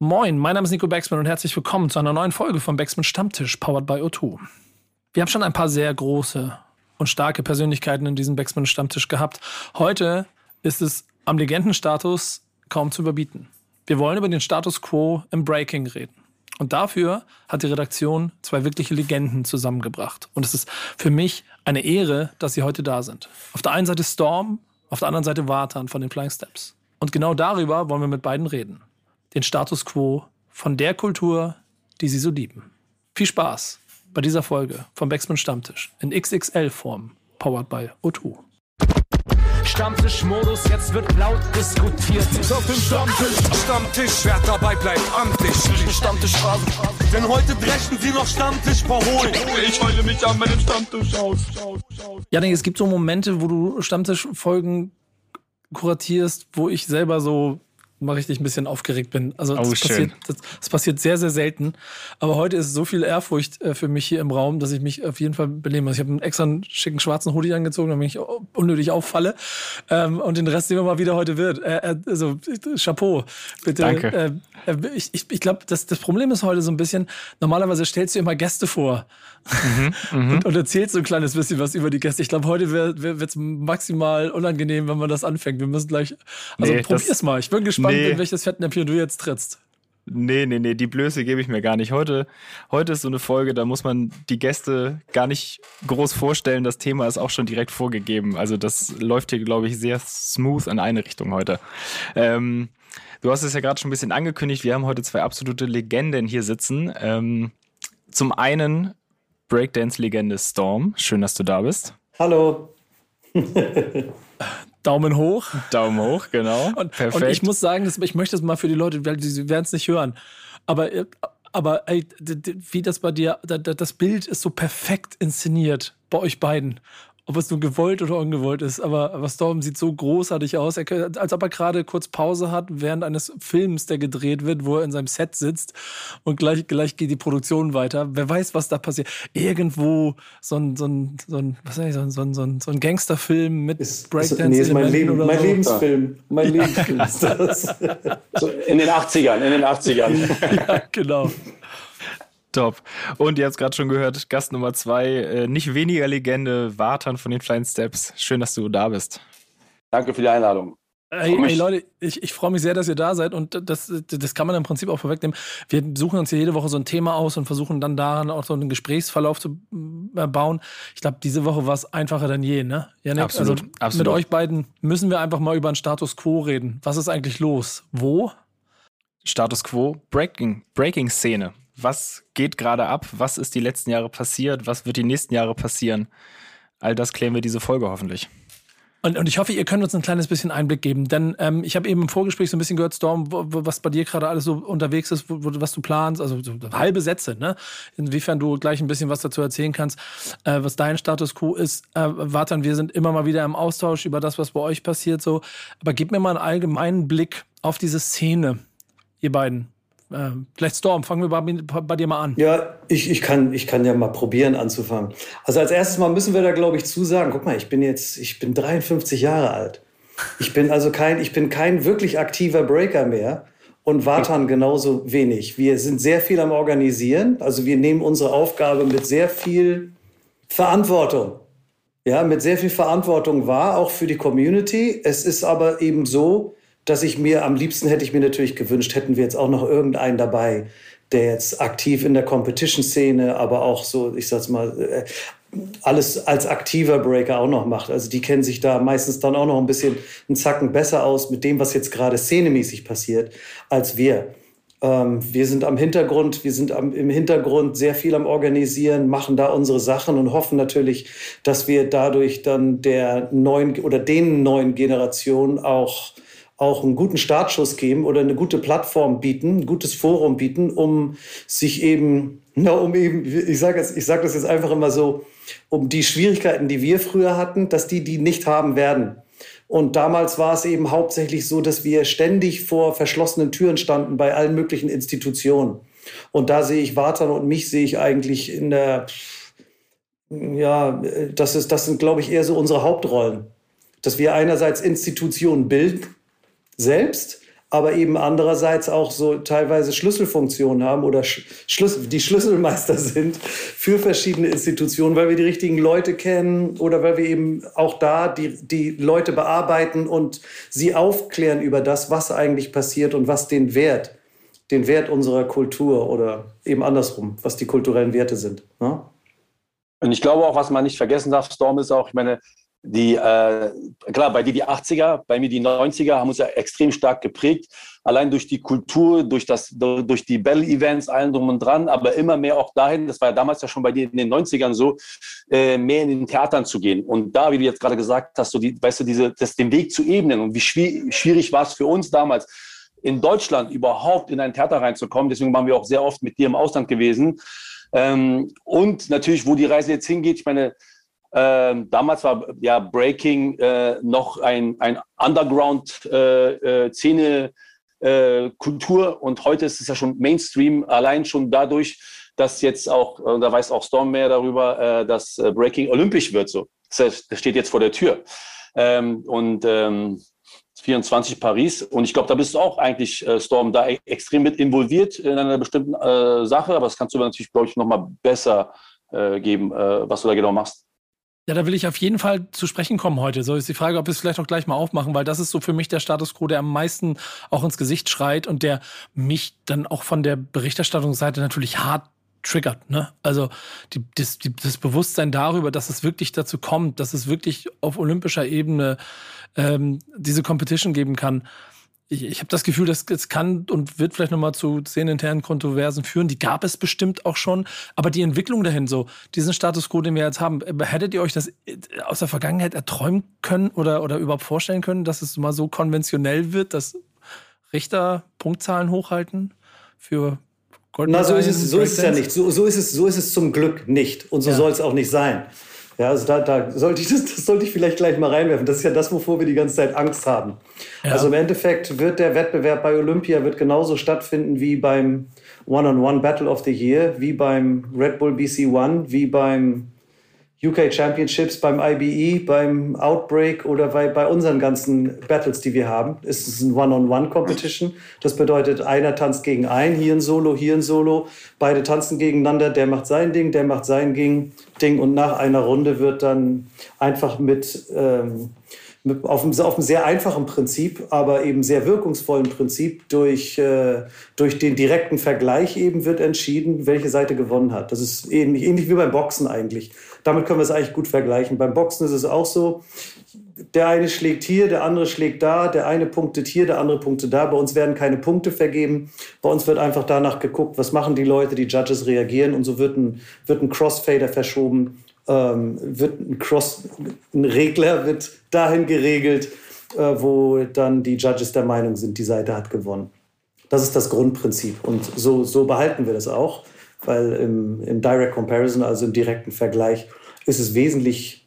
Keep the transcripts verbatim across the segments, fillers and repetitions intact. Moin, mein Name ist Nico Baxman und herzlich willkommen zu einer neuen Folge von Baxman Stammtisch, powered by O zwei. Wir haben schon ein paar sehr große und starke Persönlichkeiten in diesem Baxman Stammtisch gehabt. Heute ist es am Legendenstatus kaum zu überbieten. Wir wollen über den Status Quo im Breaking reden. Und dafür hat die Redaktion zwei wirkliche Legenden zusammengebracht. Und es ist für mich eine Ehre, dass sie heute da sind. Auf der einen Seite Storm, auf der anderen Seite Watern von den Flying Steps. Und genau darüber wollen wir mit beiden reden. Den Status Quo von der Kultur, die sie so lieben. Viel Spaß bei dieser Folge vom Baxman Stammtisch in X X L-Form, powered by O zwei. Stammtischmodus, jetzt wird laut diskutiert. Ist auf dem Stammtisch, Stammtisch, wer dabei bleibt, amtlich. Stammtischphase, denn heute dreschen sie noch Stammtisch verholen. Ich heule mich an meinem Stammtisch aus. Janek, es gibt so Momente, wo du Stammtischfolgen kuratierst, wo ich selber so mal richtig ein bisschen aufgeregt bin. Also das, oh, passiert, das, das passiert sehr, sehr selten. Aber heute ist so viel Ehrfurcht äh, für mich hier im Raum, dass ich mich auf jeden Fall benehmen muss. Ich habe einen extra einen schicken schwarzen Hoodie angezogen, damit ich unnötig auffalle. Ähm, und den Rest sehen wir mal, wie der heute wird. Äh, also Chapeau, bitte. Danke. Äh, ich ich, ich glaube, das, das Problem ist heute so ein bisschen, normalerweise stellst du immer Gäste vor mhm, und, und erzählst so ein kleines bisschen was über die Gäste. Ich glaube, heute wird es maximal unangenehm, wenn man das anfängt. Wir müssen gleich, also nee, probier's mal. Ich bin gespannt. Nee. In welches Fettnäpfchen du jetzt trittst. Nee, nee, nee, die Blöße gebe ich mir gar nicht. Heute, heute ist so eine Folge, da muss man die Gäste gar nicht groß vorstellen. Das Thema ist auch schon direkt vorgegeben. Also das läuft hier, glaube ich, sehr smooth in eine Richtung heute. Ähm, du hast es ja gerade schon ein bisschen angekündigt. Wir haben heute zwei absolute Legenden hier sitzen. Ähm, zum einen Breakdance-Legende Storm. Schön, dass du da bist. Hallo. Daumen hoch. Daumen hoch, genau. Und, perfekt. Und ich muss sagen, ich möchte es mal für die Leute, weil sie werden es nicht hören, aber, aber wie das bei dir, das Bild ist so perfekt inszeniert bei euch beiden. Ob es nun gewollt oder ungewollt ist, aber, aber Storm sieht so großartig aus, er, als ob er gerade kurz Pause hat während eines Films, der gedreht wird, wo er in seinem Set sitzt und gleich, gleich geht die Produktion weiter. Wer weiß, was da passiert. Irgendwo so ein, so ein, so ein, was sag ich, so ein, so ein, so ein, so ein Gangsterfilm mit Breakdance. Nee, ist mein Leben, mein so. Lebensfilm. Mein ja. Lebensfilm ist das. So in den achtzigern, in den achtzigern. Ja, genau. Top. Und ihr habt es gerade schon gehört, Gast Nummer zwei, äh, nicht weniger Legende, Watern von den Flying Steps. Schön, dass du da bist. Danke für die Einladung. Hey, hey Leute, ich, ich freue mich sehr, dass ihr da seid und das, das kann man im Prinzip auch vorwegnehmen. Wir suchen uns hier jede Woche so ein Thema aus und versuchen dann daran auch so einen Gesprächsverlauf zu bauen. Ich glaube, diese Woche war es einfacher denn je, ne? Janek, absolut, also absolut. Mit euch beiden müssen wir einfach mal über den Status Quo reden. Was ist eigentlich los? Wo? Status Quo, Breaking, Breaking-Szene. Was geht gerade ab? Was ist die letzten Jahre passiert? Was wird die nächsten Jahre passieren? All das klären wir diese Folge hoffentlich. Und, und ich hoffe, ihr könnt uns ein kleines bisschen Einblick geben, denn ähm, ich habe eben im Vorgespräch so ein bisschen gehört, Storm, wo, wo, was bei dir gerade alles so unterwegs ist, wo, wo, was du planst, also so halbe Sätze, ne? Inwiefern du gleich ein bisschen was dazu erzählen kannst, äh, was dein Status Quo ist. Äh, Watern, wir sind immer mal wieder im Austausch über das, was bei euch passiert, so. Aber gebt mir mal einen allgemeinen Blick auf diese Szene, ihr beiden. Ähm, vielleicht Storm, fangen wir bei, bei dir mal an. Ja, ich, ich, kann, ich kann ja mal probieren anzufangen. Also als erstes mal müssen wir da, glaube ich, zusagen, guck mal, ich bin jetzt, ich bin dreiundfünfzig Jahre alt. Ich bin also kein, ich bin kein wirklich aktiver Breaker mehr und Watern genauso wenig. Wir sind sehr viel am Organisieren, also wir nehmen unsere Aufgabe mit sehr viel Verantwortung. Ja, mit sehr viel Verantwortung wahr, auch für die Community. Es ist aber eben so, dass ich mir, am liebsten hätte ich mir natürlich gewünscht, hätten wir jetzt auch noch irgendeinen dabei, der jetzt aktiv in der Competition-Szene, aber auch so, ich sag's mal, alles als aktiver Breaker auch noch macht. Also die kennen sich da meistens dann auch noch ein bisschen einen Zacken besser aus mit dem, was jetzt gerade szenemäßig passiert, als wir. Ähm, wir sind am Hintergrund, wir sind am, im Hintergrund sehr viel am Organisieren, machen da unsere Sachen und hoffen natürlich, dass wir dadurch dann der neuen oder den neuen Generationen auch auch einen guten Startschuss geben oder eine gute Plattform bieten, ein gutes Forum bieten, um sich eben, na, um eben, ich sage ich sag das jetzt einfach immer so, um die Schwierigkeiten, die wir früher hatten, dass die die nicht haben werden. Und damals war es eben hauptsächlich so, dass wir ständig vor verschlossenen Türen standen bei allen möglichen Institutionen. Und da sehe ich Watern und mich sehe ich eigentlich in der, ja, das ist, das sind, glaube ich, eher so unsere Hauptrollen, dass wir einerseits Institutionen bilden selbst, aber eben andererseits auch so teilweise Schlüsselfunktionen haben oder Sch- Schlüssel, die Schlüsselmeister sind für verschiedene Institutionen, weil wir die richtigen Leute kennen oder weil wir eben auch da die, die Leute bearbeiten und sie aufklären über das, was eigentlich passiert und was den Wert, den Wert unserer Kultur oder eben andersrum, was die kulturellen Werte sind. Ne? Und ich glaube auch, was man nicht vergessen darf, Storm ist auch, ich meine, die, äh, klar, bei dir die achtziger, bei mir die neunziger haben uns ja extrem stark geprägt, allein durch die Kultur, durch, das, durch die Battle-Events, allen drum und dran, aber immer mehr auch dahin, das war ja damals ja schon bei dir in den neunzigern so, äh, mehr in den Theatern zu gehen. Und da, wie du jetzt gerade gesagt hast, so die, weißt du, diese, das, den Weg zu ebnen und wie schwi- schwierig war es für uns damals, in Deutschland überhaupt in ein Theater reinzukommen. Deswegen waren wir auch sehr oft mit dir im Ausland gewesen. Ähm, und natürlich, wo die Reise jetzt hingeht, ich meine, Ähm, damals war ja Breaking äh, noch ein, ein Underground-Szene-Kultur äh, äh, äh, und heute ist es ja schon Mainstream, allein schon dadurch, dass jetzt auch, äh, da weiß auch Storm mehr darüber, äh, dass Breaking olympisch wird. So. Das steht jetzt vor der Tür. Ähm, und ähm, vierundzwanzig Paris und ich glaube, da bist du auch eigentlich, äh, Storm, da e- extrem mit involviert in einer bestimmten äh, Sache, aber das kannst du natürlich, glaube ich, nochmal besser äh, geben, äh, was du da genau machst. Ja, da will ich auf jeden Fall zu sprechen kommen heute. So ist die Frage, ob wir es vielleicht auch gleich mal aufmachen, weil das ist so für mich der Status quo, der am meisten auch ins Gesicht schreit und der mich dann auch von der Berichterstattungsseite natürlich hart triggert, ne? Also die, das, die, das Bewusstsein darüber, dass es wirklich dazu kommt, dass es wirklich auf olympischer Ebene ähm, diese Competition geben kann. Ich, ich habe das Gefühl, das, das kann und wird vielleicht nochmal zu szeneninternen Kontroversen führen. Die gab es bestimmt auch schon. Aber die Entwicklung dahin, so diesen Status quo, den wir jetzt haben, hättet ihr euch das aus der Vergangenheit erträumen können oder, oder überhaupt vorstellen können, dass es mal so konventionell wird, dass Richter Punktzahlen hochhalten für Goldmedaillen? Na, so ist es, so ist es ja nicht. So, so, ist es, so ist es zum Glück nicht. Und so ja. soll es auch nicht sein. Ja, also da, da sollte ich das, das sollte ich vielleicht gleich mal reinwerfen. Das ist ja das, wovor wir die ganze Zeit Angst haben. Ja. Also im Endeffekt wird der Wettbewerb bei Olympia wird genauso stattfinden wie beim One-on-One Battle of the Year, wie beim Red Bull B C One, wie beim U K Championships, beim I B E, beim Outbreak oder bei, bei unseren ganzen Battles, die wir haben. Es ist ein One-on-One-Competition. Das bedeutet, einer tanzt gegen einen, hier ein Solo, hier ein Solo. Beide tanzen gegeneinander, der macht sein Ding, der macht sein Ding. Ding und nach einer Runde wird dann einfach mit, ähm, mit auf, einem, auf einem sehr einfachen Prinzip, aber eben sehr wirkungsvollen Prinzip durch, äh, durch den direkten Vergleich eben wird entschieden, welche Seite gewonnen hat. Das ist ähnlich, ähnlich wie beim Boxen eigentlich. Damit können wir es eigentlich gut vergleichen. Beim Boxen ist es auch so, der eine schlägt hier, der andere schlägt da, der eine punktet hier, der andere punktet da. Bei uns werden keine Punkte vergeben. Bei uns wird einfach danach geguckt, was machen die Leute, die Judges reagieren. Und so wird ein, wird ein Crossfader verschoben, ähm, wird ein, Cross, ein Regler wird dahin geregelt, äh, wo dann die Judges der Meinung sind, die Seite hat gewonnen. Das ist das Grundprinzip und so, so behalten wir das auch. Weil im, im Direct Comparison, also im direkten Vergleich, ist es wesentlich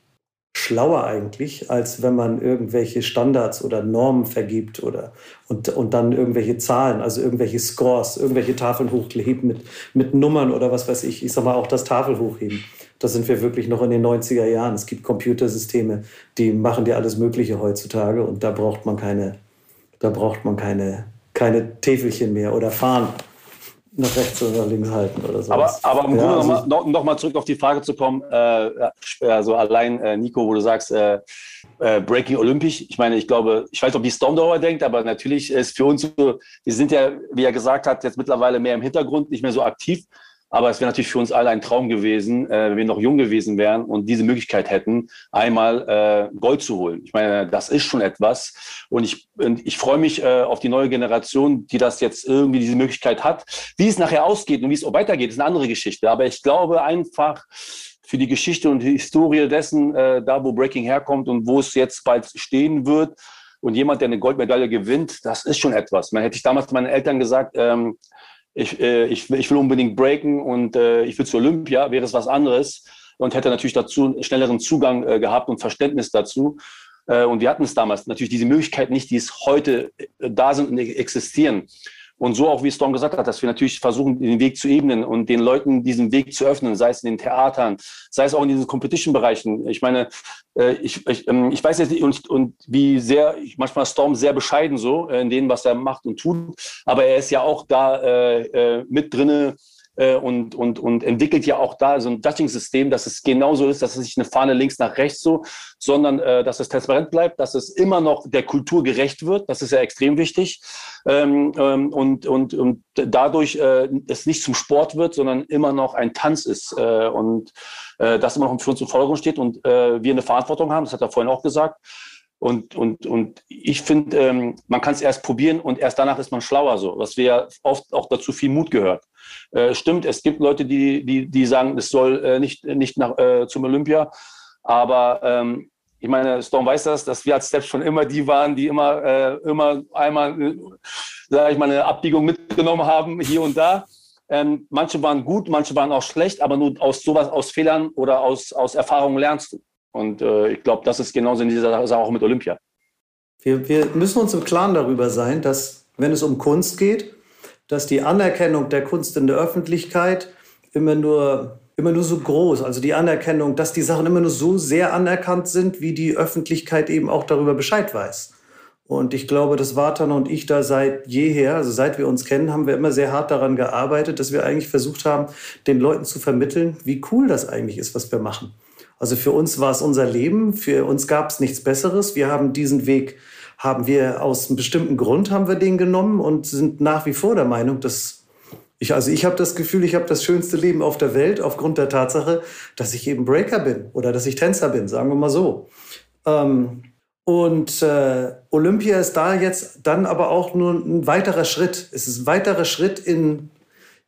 schlauer eigentlich, als wenn man irgendwelche Standards oder Normen vergibt oder und, und dann irgendwelche Zahlen, also irgendwelche Scores, irgendwelche Tafeln hochheben mit, mit Nummern oder was weiß ich. Ich sag mal, auch das Tafel hochheben. Da sind wir wirklich noch in den neunziger Jahren. Es gibt Computersysteme, die machen dir alles Mögliche heutzutage und da braucht man keine, da braucht man keine, keine Täfelchen mehr oder Fahnen nach rechts oder nach links halten oder so. Aber, aber im ja, Grunde also noch, noch mal zurück auf die Frage zu kommen, äh, also allein, äh, Nico, wo du sagst, äh, äh, Breaking Olympisch, ich meine, ich glaube, ich weiß nicht, ob die Storm darüber denkt, aber natürlich ist für uns, wir sind ja, wie er gesagt hat, jetzt mittlerweile mehr im Hintergrund, nicht mehr so aktiv, aber es wäre natürlich für uns alle ein Traum gewesen, äh, wenn wir noch jung gewesen wären und diese Möglichkeit hätten, einmal äh, Gold zu holen. Ich meine, das ist schon etwas. Und ich, und ich freue mich äh, auf die neue Generation, die das jetzt irgendwie diese Möglichkeit hat. Wie es nachher ausgeht und wie es auch weitergeht, ist eine andere Geschichte. Aber ich glaube einfach für die Geschichte und die Historie dessen, äh, da wo Breaking herkommt und wo es jetzt bald stehen wird und jemand, der eine Goldmedaille gewinnt, das ist schon etwas. Man hätte ich damals meinen Eltern gesagt, ähm, Ich, äh, ich, ich will unbedingt breaken und äh, ich will zu Olympia, wäre es was anderes und hätte natürlich dazu einen schnelleren Zugang äh, gehabt und Verständnis dazu. Äh, und wir hatten es damals natürlich, diese Möglichkeit nicht, die es heute äh, da sind und existieren. Und so auch, wie Storm gesagt hat, dass wir natürlich versuchen, den Weg zu ebnen und den Leuten diesen Weg zu öffnen, sei es in den Theatern, sei es auch in diesen Competition-Bereichen. Ich meine, ich, ich, ich weiß jetzt nicht, und, und wie sehr, manchmal ist Storm sehr bescheiden so in dem, was er macht und tut, aber er ist ja auch da äh, mit drinne äh, und, und, und entwickelt ja auch da so ein Judging-System, dass es genauso ist, dass es nicht eine Fahne links nach rechts so, sondern äh, dass es transparent bleibt, dass es immer noch der Kultur gerecht wird. Das ist ja extrem wichtig. Ähm, ähm, und, und, und dadurch äh, es nicht zum Sport wird, sondern immer noch ein Tanz ist äh, und äh, das immer noch für uns im Vordergrund steht und äh, wir eine Verantwortung haben, das hat er vorhin auch gesagt. Und, und, und ich finde, ähm, man kann es erst probieren und erst danach ist man schlauer so, was wir ja oft auch dazu viel Mut gehört. Äh, stimmt, es gibt Leute, die, die, die sagen, es soll äh, nicht, nicht nach, äh, zum Olympia, aber ähm, ich meine, Storm weiß das, dass wir als Steps schon immer die waren, die immer, äh, immer einmal, sage ich mal, eine Abbiegung mitgenommen haben, hier und da. Ähm, manche waren gut, manche waren auch schlecht, aber nur aus sowas, aus Fehlern oder aus, aus Erfahrungen lernst du. Und äh, ich glaube, das ist genauso in dieser Sache auch mit Olympia. Wir, wir müssen uns im Klaren darüber sein, dass, wenn es um Kunst geht, dass die Anerkennung der Kunst in der Öffentlichkeit immer nur... immer nur so groß, also die Anerkennung, dass die Sachen immer nur so sehr anerkannt sind, wie die Öffentlichkeit eben auch darüber Bescheid weiß. Und ich glaube, dass Watern und ich da seit jeher, also seit wir uns kennen, haben wir immer sehr hart daran gearbeitet, dass wir eigentlich versucht haben, den Leuten zu vermitteln, wie cool das eigentlich ist, was wir machen. Also für uns war es unser Leben, für uns gab es nichts Besseres. Wir haben diesen Weg, haben wir aus einem bestimmten Grund, haben wir den genommen und sind nach wie vor der Meinung, dass Ich, also ich habe das Gefühl, ich habe das schönste Leben auf der Welt aufgrund der Tatsache, dass ich eben Breaker bin oder dass ich Tänzer bin, sagen wir mal so. Ähm, und äh, Olympia ist da jetzt dann aber auch nur ein weiterer Schritt. Es ist ein weiterer Schritt in,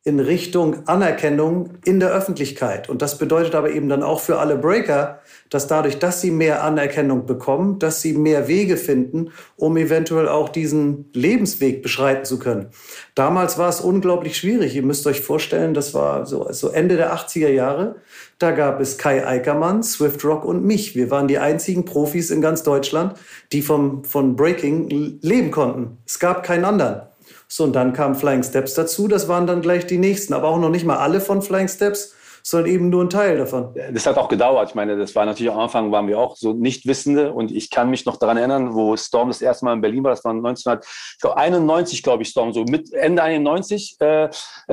in Richtung Anerkennung in der Öffentlichkeit. Und das bedeutet aber eben dann auch für alle Breaker, dass dadurch, dass sie mehr Anerkennung bekommen, dass sie mehr Wege finden, um eventuell auch diesen Lebensweg beschreiten zu können. Damals war es unglaublich schwierig. Ihr müsst euch vorstellen, das war so, so Ende der achtziger Jahre. Da gab es Kai Eikermann, Swift Rock und mich. Wir waren die einzigen Profis in ganz Deutschland, die vom, von Breaking leben konnten. Es gab keinen anderen. So, und dann kamen Flying Steps dazu. Das waren dann gleich die nächsten, aber auch noch nicht mal alle von Flying Steps, sondern eben nur ein Teil davon. Das hat auch gedauert. Ich meine, das war natürlich am Anfang, waren wir auch so Nichtwissende. Und ich kann mich noch daran erinnern, wo Storm das erste Mal in Berlin war, das war neunzehnhunderteinundneunzig, glaube ich, Storm, so mit Ende einundneunzig, äh,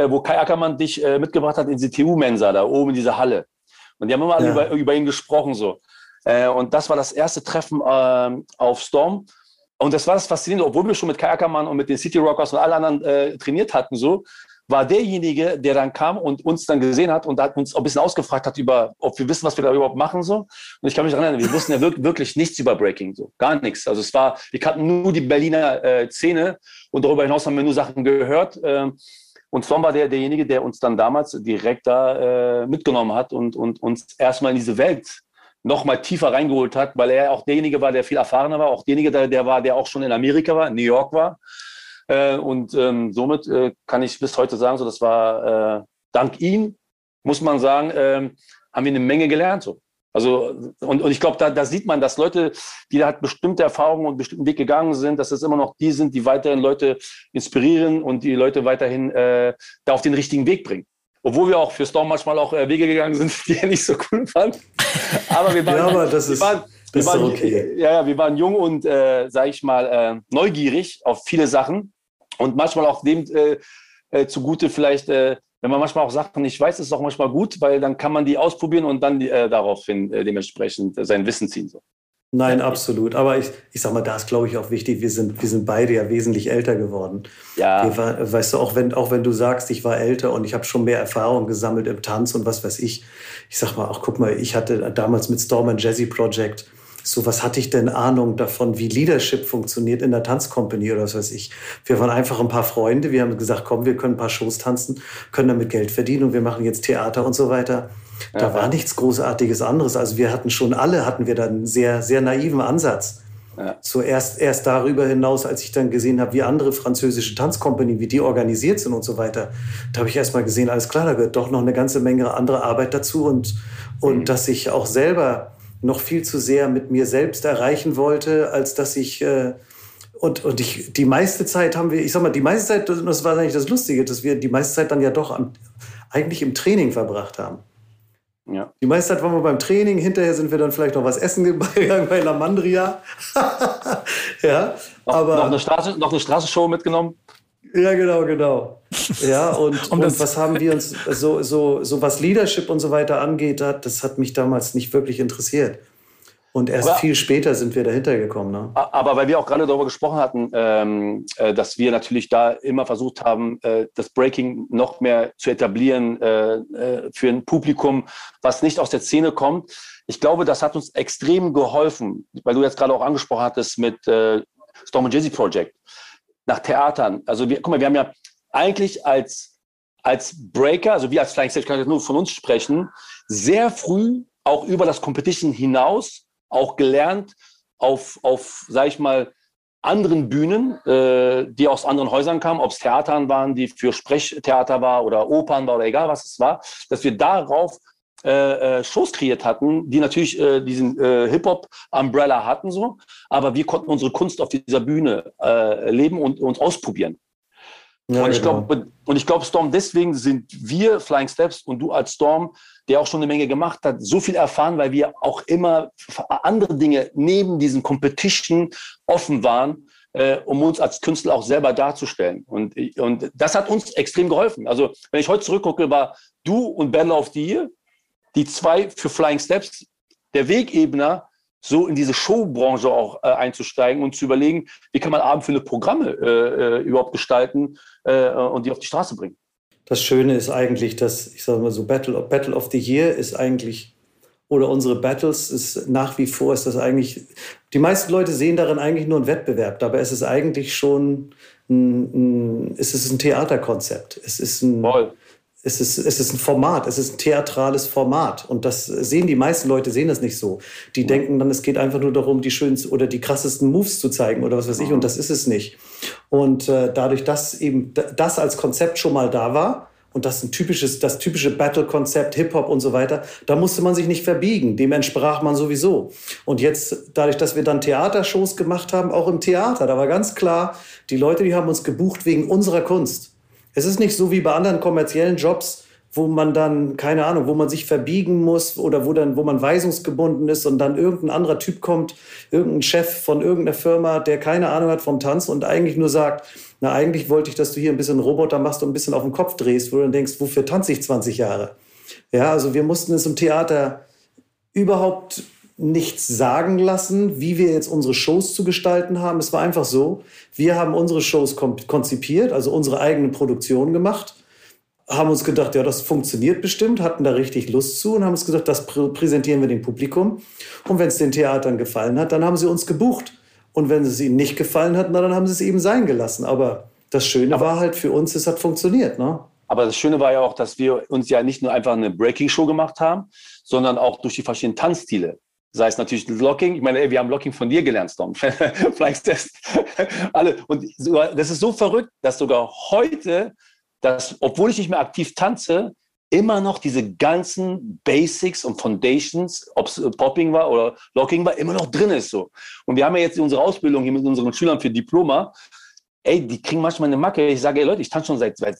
wo Kai Eikermann dich äh, mitgebracht hat in die T U-Mensa, da oben in dieser Halle. Und die haben immer ja. über, über ihn gesprochen. so. Äh, und das war das erste Treffen äh, auf Storm. Und das war das Faszinierende, obwohl wir schon mit Kai Eikermann und mit den City Rockers und allen anderen äh, trainiert hatten, so, war derjenige, der dann kam und uns dann gesehen hat und da hat uns auch ein bisschen ausgefragt hat, über, ob wir wissen, was wir da überhaupt machen. So. Und ich kann mich daran erinnern, wir wussten ja wirklich, wirklich nichts über Breaking, so, gar nichts. Also es war, wir kannten nur die Berliner äh, Szene und darüber hinaus haben wir nur Sachen gehört. Ähm, und Storm war der, derjenige, der uns dann damals direkt da äh, mitgenommen hat und, und uns erstmal in diese Welt noch mal tiefer reingeholt hat, weil er auch derjenige war, der viel erfahrener war, auch derjenige, der, der war, der auch schon in Amerika war, in New York war. Und ähm, somit äh, kann ich bis heute sagen, so, das war äh, dank ihm, muss man sagen, äh, haben wir eine Menge gelernt. So. Also, und, und ich glaube, da, da sieht man, dass Leute, die da halt bestimmte Erfahrungen und bestimmten Weg gegangen sind, dass es immer noch die sind, die weiterhin Leute inspirieren und die Leute weiterhin äh, da auf den richtigen Weg bringen. Obwohl wir auch für Storm manchmal auch äh, Wege gegangen sind, die er nicht so cool fand. Aber wir waren, ja, aber das wir ist... waren wir waren, okay. ja, wir waren jung und, äh, sage ich mal, äh, neugierig auf viele Sachen und manchmal auch dem äh, äh, zugute vielleicht, äh, wenn man manchmal auch Sachen nicht weiß, ist es auch manchmal gut, weil dann kann man die ausprobieren und dann äh, daraufhin äh, dementsprechend äh, sein Wissen ziehen. So. Nein, ja. Absolut. Aber ich, ich sag mal, da ist, glaube ich, auch wichtig, wir sind, wir sind beide ja wesentlich älter geworden. Ja. Wir war, weißt du, auch wenn, auch wenn du sagst, ich war älter und ich habe schon mehr Erfahrung gesammelt im Tanz und was weiß ich. Ich sag mal, ach guck mal, ich hatte damals mit Storm and Jazzy Project so, was hatte ich denn Ahnung davon, wie Leadership funktioniert in der Tanzcompany oder was weiß ich. Wir waren einfach ein paar Freunde, wir haben gesagt, komm, wir können ein paar Shows tanzen, können damit Geld verdienen und wir machen jetzt Theater und so weiter. Da ja. war nichts Großartiges anderes. Also wir hatten schon alle, hatten wir da einen sehr, sehr naiven Ansatz. Ja. Zuerst erst darüber hinaus, als ich dann gesehen habe, wie andere französische Tanzcompany, wie die organisiert sind und so weiter, da habe ich erst mal gesehen, alles klar, da gehört doch noch eine ganze Menge andere Arbeit dazu und, und mhm. dass ich auch selber noch viel zu sehr mit mir selbst erreichen wollte, als dass ich äh, Und, und ich, die meiste Zeit haben wir, ich sag mal, die meiste Zeit, das war eigentlich das Lustige, dass wir die meiste Zeit dann ja doch am, eigentlich im Training verbracht haben. Ja. Die meiste Zeit waren wir beim Training, hinterher sind wir dann vielleicht noch was essen gegangen bei La Mandria. Ja, noch, aber, noch, eine Straße, noch eine Straßenshow mitgenommen. Ja, genau, genau. Ja, und, und, und was haben wir uns, so, so, so was Leadership und so weiter angeht, das hat mich damals nicht wirklich interessiert. Und erst aber, viel später sind wir dahinter gekommen. Ne? Aber weil wir auch gerade darüber gesprochen hatten, ähm, äh, dass wir natürlich da immer versucht haben, äh, das Breaking noch mehr zu etablieren äh, äh, für ein Publikum, was nicht aus der Szene kommt. Ich glaube, das hat uns extrem geholfen, weil du jetzt gerade auch angesprochen hattest mit äh, Storm and Jizzy Project, nach Theatern. Also wir, guck mal, wir haben ja eigentlich als, als Breaker, also wir als Flying Steps, kann ich jetzt nur von uns sprechen, sehr früh auch über das Competition hinaus auch gelernt auf, auf sage ich mal, anderen Bühnen, äh, die aus anderen Häusern kamen, ob es Theatern waren, die für Sprechtheater war oder Opern war oder egal was es war, dass wir darauf äh, äh, Shows kreiert hatten, die natürlich äh, diesen äh, Hip-Hop-Umbrella hatten, so, aber wir konnten unsere Kunst auf dieser Bühne äh, leben und uns ausprobieren. Ja, und ich genau. glaube, glaub, Storm, deswegen sind wir Flying Steps und du als Storm, der auch schon eine Menge gemacht hat, so viel erfahren, weil wir auch immer andere Dinge neben diesen Competition offen waren, äh, um uns als Künstler auch selber darzustellen. Und, und das hat uns extrem geholfen. Also wenn ich heute zurückgucke, war du und Battle of the Year, die zwei für Flying Steps, der Wegebner, so in diese Showbranche auch äh, einzusteigen und zu überlegen, wie kann man abendfüllende Programme äh, äh, überhaupt gestalten äh, und die auf die Straße bringen. Das Schöne ist eigentlich, dass, ich sage mal so, Battle of, Battle of the Year ist eigentlich, oder unsere Battles ist nach wie vor, ist das eigentlich, die meisten Leute sehen darin eigentlich nur einen Wettbewerb, dabei ist es eigentlich schon ein, ein, es ist ein Theaterkonzept. Es ist ein, es ist, es ist ein Format, es ist ein theatrales Format. Und das sehen die meisten Leute, sehen das nicht so. Die mhm. denken dann, es geht einfach nur darum, die schönsten oder die krassesten Moves zu zeigen oder was weiß ich. Mhm. Und das ist es nicht. Und äh, dadurch, dass eben das als Konzept schon mal da war und das ein typisches, das typische Battle-Konzept, Hip-Hop und so weiter, da musste man sich nicht verbiegen. Dem entsprach man sowieso. Und jetzt, dadurch, dass wir dann Theatershows gemacht haben, auch im Theater, da war ganz klar, die Leute, die haben uns gebucht wegen unserer Kunst. Es ist nicht so wie bei anderen kommerziellen Jobs, wo man dann, keine Ahnung, wo man sich verbiegen muss oder wo, dann, wo man weisungsgebunden ist und dann irgendein anderer Typ kommt, irgendein Chef von irgendeiner Firma, der keine Ahnung hat vom Tanz und eigentlich nur sagt, na eigentlich wollte ich, dass du hier ein bisschen Roboter machst und ein bisschen auf den Kopf drehst, wo du dann denkst, wofür tanze ich zwanzig Jahre? Ja, also wir mussten es im Theater überhaupt nichts sagen lassen, wie wir jetzt unsere Shows zu gestalten haben. Es war einfach so, wir haben unsere Shows konzipiert, also unsere eigene Produktion gemacht, haben uns gedacht, ja, das funktioniert bestimmt, hatten da richtig Lust zu und haben uns gedacht, das präsentieren wir dem Publikum. Und wenn es den Theatern gefallen hat, dann haben sie uns gebucht. Und wenn es ihnen nicht gefallen hat, na, dann haben sie es eben sein gelassen. Aber das Schöne Aber war halt für uns, es hat funktioniert, ne? Aber das Schöne war ja auch, dass wir uns ja nicht nur einfach eine Breaking-Show gemacht haben, sondern auch durch die verschiedenen Tanzstile. Sei es natürlich Locking. Ich meine, ey, wir haben Locking von dir gelernt, Storm. Flying Steps. Alle. Und das ist so verrückt, dass sogar heute, dass, obwohl ich nicht mehr aktiv tanze, immer noch diese ganzen Basics und Foundations, ob es Popping war oder Locking war, immer noch drin ist. So. Und wir haben ja jetzt unsere Ausbildung hier mit unseren Schülern für Diploma. Ey, die kriegen manchmal eine Macke. Ich sage, ey Leute, ich tanze schon seit, seit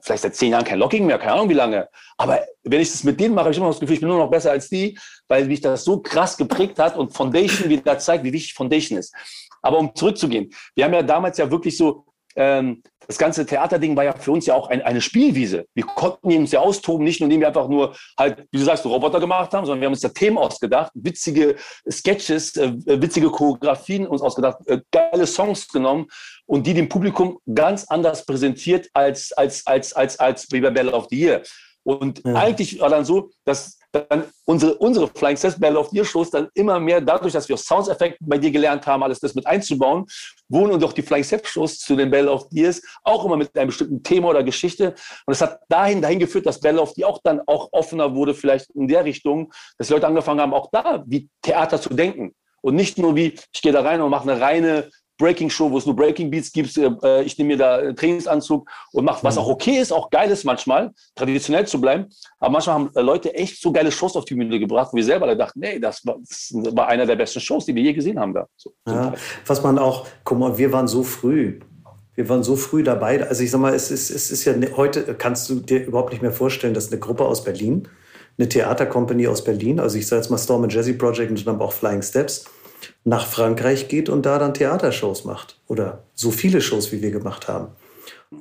vielleicht seit zehn Jahren kein Locking mehr, keine Ahnung wie lange. Aber wenn ich das mit denen mache, habe ich immer noch das Gefühl, ich bin nur noch besser als die, weil mich das so krass geprägt hat und Foundation wieder zeigt, wie wichtig Foundation ist. Aber um zurückzugehen, wir haben ja damals ja wirklich so, ähm, das ganze Theaterding war ja für uns ja auch ein, eine Spielwiese. Wir konnten uns ja austoben, nicht nur indem wir einfach nur halt, wie du sagst, Roboter gemacht haben, sondern wir haben uns da Themen ausgedacht, witzige Sketches, äh, witzige Choreografien uns ausgedacht, äh, geile Songs genommen. Und die dem Publikum ganz anders präsentiert als, als, als, als, als bei Battle of the Year. Und ja. eigentlich war dann so, dass dann unsere, unsere Flying Steps Battle of the Year Shows dann immer mehr dadurch, dass wir Soundeffekte bei dir gelernt haben, alles das mit einzubauen, wurden und auch die Flying Steps Shows zu den Battle of the Years auch immer mit einem bestimmten Thema oder Geschichte. Und es hat dahin, dahin geführt, dass Battle of the Year auch dann auch offener wurde, vielleicht in der Richtung, dass Leute angefangen haben, auch da wie Theater zu denken. Und nicht nur wie, ich gehe da rein und mache eine reine Breaking-Show, wo es nur Breaking-Beats gibt. Äh, ich nehme mir da einen Trainingsanzug und mache, was auch okay ist, auch geil ist manchmal, traditionell zu bleiben. Aber manchmal haben Leute echt so geile Shows auf die Bühne gebracht, wo wir selber da dachten, nee, das war, das war einer der besten Shows, die wir je gesehen haben da. So, ja, was man auch, guck mal, wir waren so früh. Wir waren so früh dabei. Also ich sag mal, es ist, es ist ja heute, kannst du dir überhaupt nicht mehr vorstellen, dass eine Gruppe aus Berlin, eine Theatercompany aus Berlin, also ich sage jetzt mal Storm and Jazzy Project und dann auch Flying Steps, nach Frankreich geht und da dann Theatershows macht. Oder so viele Shows, wie wir gemacht haben.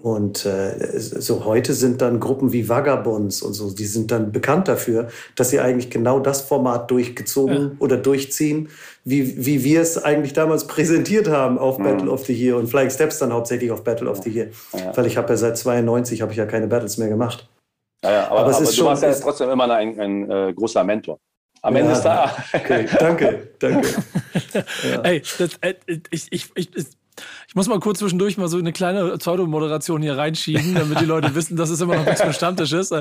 Und äh, so heute sind dann Gruppen wie Vagabonds und so, die sind dann bekannt dafür, dass sie eigentlich genau das Format durchgezogen ja. oder durchziehen, wie, wie wir es eigentlich damals präsentiert haben auf ja. Battle of the Year und Flying Steps dann hauptsächlich auf Battle ja. of the Year. Ja. Weil ich habe ja seit zweiundneunzig habe ich ja keine Battles mehr gemacht. Ja, ja, aber, aber, es aber ist du schon, warst ja trotzdem immer ein, ein, ein äh, großer Mentor. Am Ende ja. ist da. Okay, danke, danke. Ja. Ey, das, äh, ich... ich, ich Ich muss mal kurz zwischendurch mal so eine kleine Pseudo-Moderation hier reinschieben, damit die Leute wissen, dass es immer noch nichts für ein Stammtisch ist.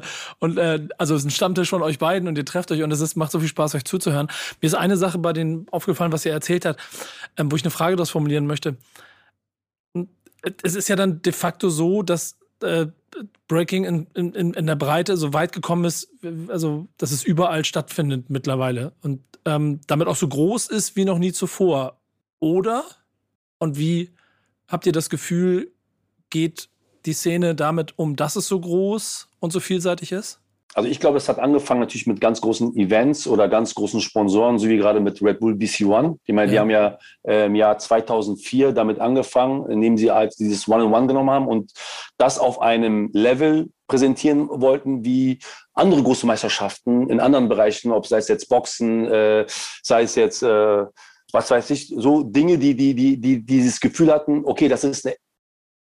Und äh, also es ist ein Stammtisch von euch beiden und ihr trefft euch und es ist, macht so viel Spaß, euch zuzuhören. Mir ist eine Sache bei denen aufgefallen, was ihr erzählt habt, ähm, wo ich eine Frage daraus formulieren möchte. Es ist ja dann de facto so, dass äh, Breaking in, in, in der Breite so weit gekommen ist, also dass es überall stattfindet mittlerweile und ähm, damit auch so groß ist wie noch nie zuvor. Oder? Und wie habt ihr das Gefühl, geht die Szene damit um, dass es so groß und so vielseitig ist? Also ich glaube, es hat angefangen natürlich mit ganz großen Events oder ganz großen Sponsoren, so wie gerade mit Red Bull B C One. Ich meine, ja. die haben ja äh, im Jahr zweitausendvier damit angefangen, indem sie als dieses One-on-One genommen haben und das auf einem Level präsentieren wollten, wie andere große Meisterschaften in anderen Bereichen, ob sei es jetzt Boxen, äh, sei es jetzt... Äh, was weiß ich, so Dinge, die, die, die, die dieses Gefühl hatten, okay, das ist eine,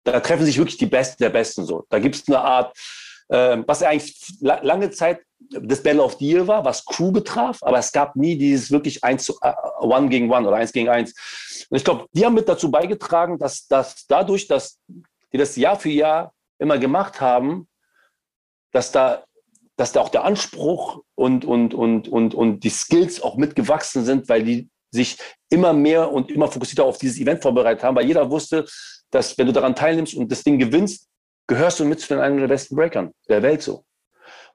da treffen sich wirklich die Besten der Besten so. Da gibt es eine Art, äh, was eigentlich la- lange Zeit das Battle of the Year war, was Crew betraf, aber es gab nie dieses wirklich eins zu, uh, One gegen One oder eins gegen eins. Und ich glaube, die haben mit dazu beigetragen, dass, dass dadurch, dass die das Jahr für Jahr immer gemacht haben, dass da dass da auch der Anspruch und, und, und, und, und die Skills auch mitgewachsen sind, weil die sich immer mehr und immer fokussierter auf dieses Event vorbereitet haben, weil jeder wusste, dass wenn du daran teilnimmst und das Ding gewinnst, gehörst du mit zu einem der besten Breakern der Welt so.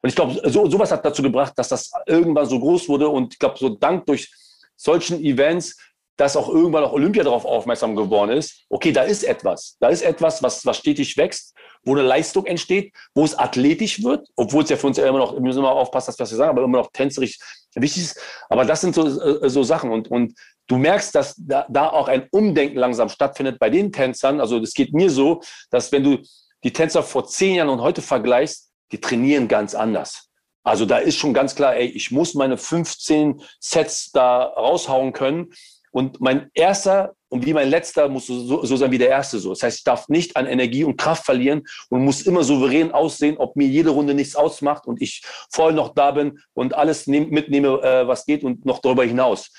Und ich glaube, so, sowas hat dazu gebracht, dass das irgendwann so groß wurde und ich glaube, so dank durch solchen Events, dass auch irgendwann auch Olympia darauf aufmerksam geworden ist, okay, da ist etwas, da ist etwas, was, was stetig wächst, wo eine Leistung entsteht, wo es athletisch wird, obwohl es ja für uns ja immer noch, wir müssen immer aufpassen, dass wir das sagen, aber immer noch tänzerisch wichtig ist. Aber das sind so, so Sachen. Und, und du merkst, dass da, da auch ein Umdenken langsam stattfindet bei den Tänzern. Also es geht mir so, dass wenn du die Tänzer vor zehn Jahren und heute vergleichst, die trainieren ganz anders. Also da ist schon ganz klar, ey, ich muss meine fünfzehn Sets da raushauen können. Und mein erster und wie mein letzter muss so, so sein wie der erste. So. Das heißt, ich darf nicht an Energie und Kraft verlieren und muss immer souverän aussehen, ob mir jede Runde nichts ausmacht und ich voll noch da bin und alles nehm, mitnehme, äh, was geht und noch darüber hinaus.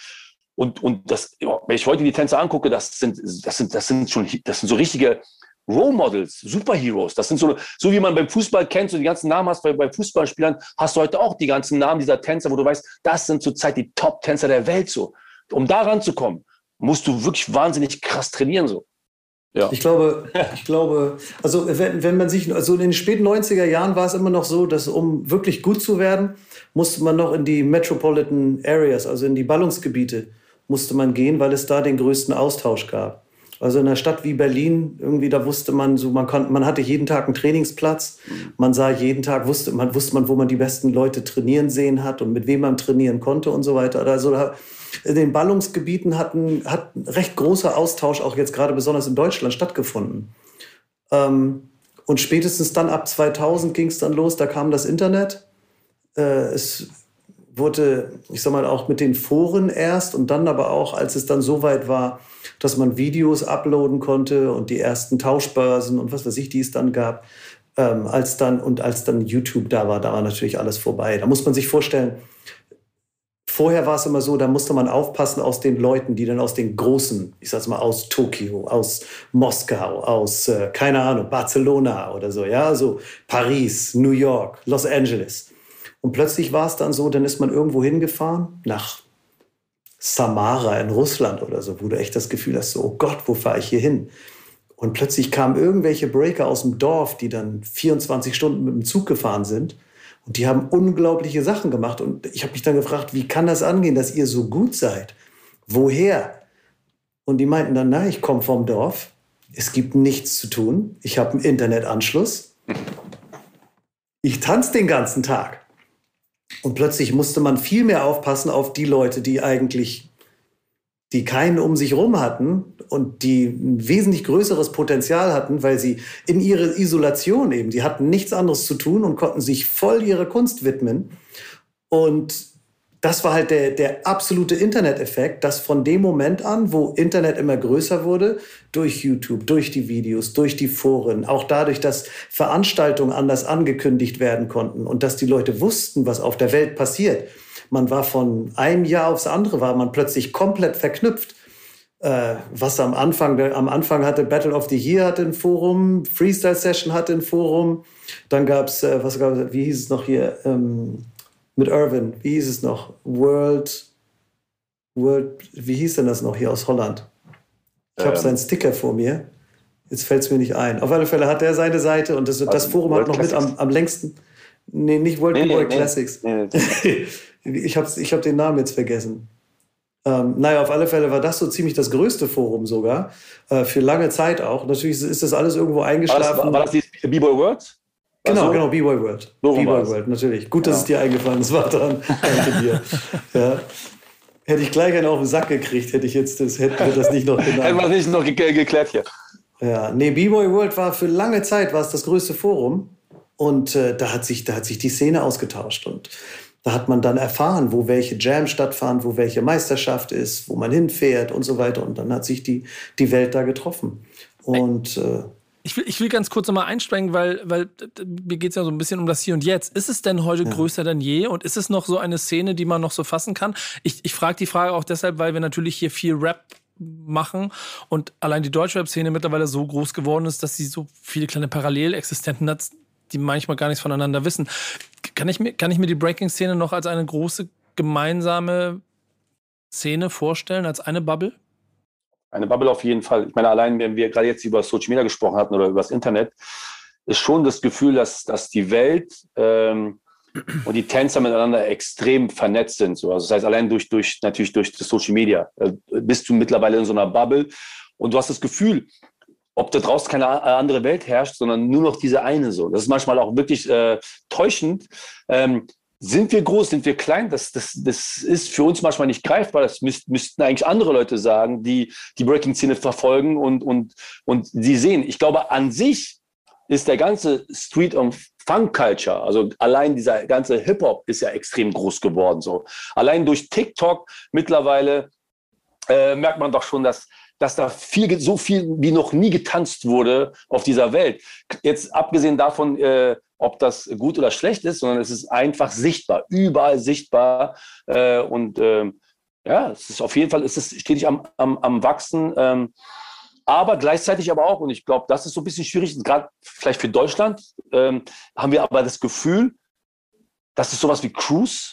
Und, und das, wenn ich heute die Tänzer angucke, das sind, das sind, das sind schon, das sind so richtige Role Models, Superheroes. Das sind so, so wie man beim Fußball kennt, so die ganzen Namen hast, bei, bei Fußballspielern hast du heute auch die ganzen Namen dieser Tänzer, wo du weißt, das sind zurzeit die Top-Tänzer der Welt so. Um da ranzukommen, musst du wirklich wahnsinnig krass trainieren. So. Ja. Ich glaube, ich glaube, also wenn, wenn man sich, also in den späten neunziger Jahren war es immer noch so, dass um wirklich gut zu werden, musste man noch in die Metropolitan Areas, also in die Ballungsgebiete, musste man gehen, weil es da den größten Austausch gab. Also in einer Stadt wie Berlin, irgendwie da wusste man so, man konnte, man hatte jeden Tag einen Trainingsplatz, man sah jeden Tag, wusste man, wusste man, wo man die besten Leute trainieren sehen hat und mit wem man trainieren konnte und so weiter. Also da, in den Ballungsgebieten hat ein, hat ein recht großer Austausch auch jetzt gerade besonders in Deutschland stattgefunden. Ähm, und spätestens dann ab zweitausend ging es dann los, da kam das Internet. Äh, es wurde, ich sag mal, auch mit den Foren erst und dann aber auch, als es dann so weit war, dass man Videos uploaden konnte und die ersten Tauschbörsen und was weiß ich, die es dann gab. Ähm, als dann, und als dann YouTube da war, da war natürlich alles vorbei. Da muss man sich vorstellen, vorher war es immer so, da musste man aufpassen aus den Leuten, die dann aus den großen, ich sag's mal, aus Tokio, aus Moskau, aus, äh, keine Ahnung, Barcelona oder so, ja, so Paris, New York, Los Angeles. Und plötzlich war es dann so, dann ist man irgendwo hingefahren, nach Samara in Russland oder so, wo du echt das Gefühl hast, so, oh Gott, wo fahre ich hier hin? Und plötzlich kamen irgendwelche Breaker aus dem Dorf, die dann vierundzwanzig Stunden mit dem Zug gefahren sind. Und die haben unglaubliche Sachen gemacht. Und ich habe mich dann gefragt, wie kann das angehen, dass ihr so gut seid? Woher? Und die meinten dann, na, ich komme vom Dorf. Es gibt nichts zu tun. Ich habe einen Internetanschluss. Ich tanze den ganzen Tag. Und plötzlich musste man viel mehr aufpassen auf die Leute, die eigentlich, die keinen um sich rum hatten und die ein wesentlich größeres Potenzial hatten, weil sie in ihrer Isolation eben, die hatten nichts anderes zu tun und konnten sich voll ihrer Kunst widmen. Und das war halt der, der absolute Internet-Effekt, dass von dem Moment an, wo Internet immer größer wurde, durch YouTube, durch die Videos, durch die Foren, auch dadurch, dass Veranstaltungen anders angekündigt werden konnten und dass die Leute wussten, was auf der Welt passiert. Man war von einem Jahr aufs andere, war man plötzlich komplett verknüpft. Äh, was am Anfang, am Anfang hatte Battle of the Year hatte ein Forum, Freestyle Session hatte ein Forum, dann gab's, äh, was gab's, wie hieß es noch hier, ähm, mit Irvin, wie hieß es noch? World, World, wie hieß denn das noch hier aus Holland? Ich habe ähm. seinen Sticker vor mir. Jetzt fällt es mir nicht ein. Auf alle Fälle hat er seine Seite und das, also das Forum World hat noch Classics. mit am, am längsten. Nee, nicht World nee, nee, World nee. Classics. Nee, nee, nee. ich habe ich hab den Namen jetzt vergessen. Ähm, naja, auf alle Fälle war das so ziemlich das größte Forum sogar. Äh, für lange Zeit auch. Natürlich ist das alles irgendwo eingeschlafen. War das, war das die B-Boy World? Genau, also, genau, B-Boy World. B-Boy World, natürlich. Gut, dass ja. es dir eingefallen ist, war dran. Danke dir. Ja. Hätte ich gleich einen auf den Sack gekriegt, hätte ich jetzt das, hätten wir das nicht noch genannt. Hätten wir das nicht noch ge- ge- geklärt hier. Ja, nee, B-Boy World war für lange Zeit war es das größte Forum. Und äh, da, hat sich, da hat sich die Szene ausgetauscht. Und da hat man dann erfahren, wo welche Jam stattfand, wo welche Meisterschaft ist, wo man hinfährt und so weiter. Und dann hat sich die, die Welt da getroffen. Und äh, Ich will, ich will ganz kurz nochmal einsteigen, weil, weil mir geht es ja so ein bisschen um das Hier und Jetzt. Ist es denn heute ja. größer denn je? Und ist es noch so eine Szene, die man noch so fassen kann? Ich, ich frage die Frage auch deshalb, weil wir natürlich hier viel Rap machen und allein die Deutschrap-Szene mittlerweile so groß geworden ist, dass sie so viele kleine Parallelexistenten hat, die manchmal gar nichts voneinander wissen. Kann ich mir, kann ich mir die Breaking-Szene noch als eine große gemeinsame Szene vorstellen, als eine Bubble? Eine Bubble auf jeden Fall. Ich meine, allein wenn wir gerade jetzt über Social Media gesprochen hatten oder über das Internet, ist schon das Gefühl, dass, dass die Welt ähm, und die Tänzer miteinander extrem vernetzt sind. So. Also das heißt, allein durch, durch, natürlich durch das Social Media äh, bist du mittlerweile in so einer Bubble und du hast das Gefühl, ob da draußen keine andere Welt herrscht, sondern nur noch diese eine. So. Das ist manchmal auch wirklich äh, täuschend. Ähm, Sind wir groß, sind wir klein? Das, das, das ist für uns manchmal nicht greifbar. Das müß, müssten eigentlich andere Leute sagen, die die Breaking-Szene verfolgen und, und, und sie sehen. Ich glaube, an sich ist der ganze Street- und Funk-Culture, also allein dieser ganze Hip-Hop ist ja extrem groß geworden. So. Allein durch TikTok mittlerweile äh, merkt man doch schon, dass dass da viel, so viel wie noch nie getanzt wurde auf dieser Welt. Jetzt abgesehen davon, äh, ob das gut oder schlecht ist, sondern es ist einfach sichtbar, überall sichtbar. Äh, und äh, ja, es ist auf jeden Fall, es ist stetig am, am, am Wachsen. Ähm, aber gleichzeitig aber auch, und ich glaube, das ist so ein bisschen schwierig, gerade vielleicht für Deutschland, ähm, haben wir aber das Gefühl, dass es sowas wie Cruise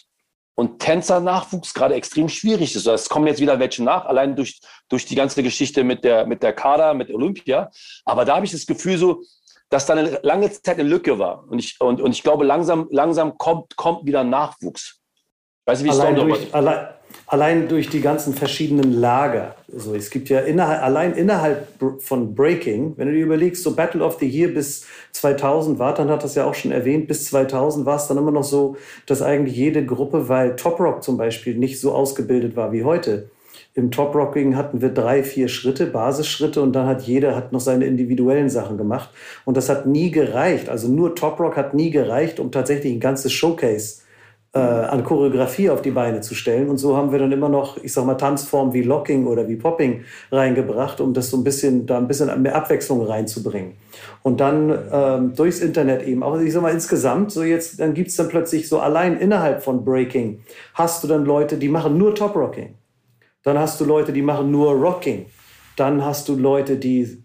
und Tänzer-Nachwuchs gerade extrem schwierig ist. Es kommen jetzt wieder welche nach, allein durch, durch die ganze Geschichte mit der, mit der Kader, mit Olympia. Aber da habe ich das Gefühl so, dass da eine lange Zeit eine Lücke war. Und ich, und, und ich glaube, langsam, langsam kommt, kommt wieder Nachwuchs. Weißt du, wie es allein, durch, alle, allein durch die ganzen verschiedenen Lager. Also es gibt ja innerhalb, allein innerhalb von Breaking, wenn du dir überlegst, so Battle of the Year bis zweitausend war, dann hat das ja auch schon erwähnt, bis zweitausend war es dann immer noch so, dass eigentlich jede Gruppe, weil Top Rock zum Beispiel nicht so ausgebildet war wie heute. Im Top Rocking hatten wir drei, vier Schritte, Basisschritte und dann hat jeder hat noch seine individuellen Sachen gemacht. Und das hat nie gereicht, also nur Top Rock hat nie gereicht, um tatsächlich ein ganzes Showcase zu an Choreografie auf die Beine zu stellen. Und so haben wir dann immer noch, ich sag mal, Tanzformen wie Locking oder wie Popping reingebracht, um das so ein bisschen, da ein bisschen mehr Abwechslung reinzubringen. Und dann ähm, durchs Internet eben auch, ich sag mal, insgesamt, so jetzt, dann gibt's dann plötzlich so allein innerhalb von Breaking, hast du dann Leute, die machen nur Top-Rocking. Dann hast du Leute, die machen nur Rocking. Dann hast du Leute, die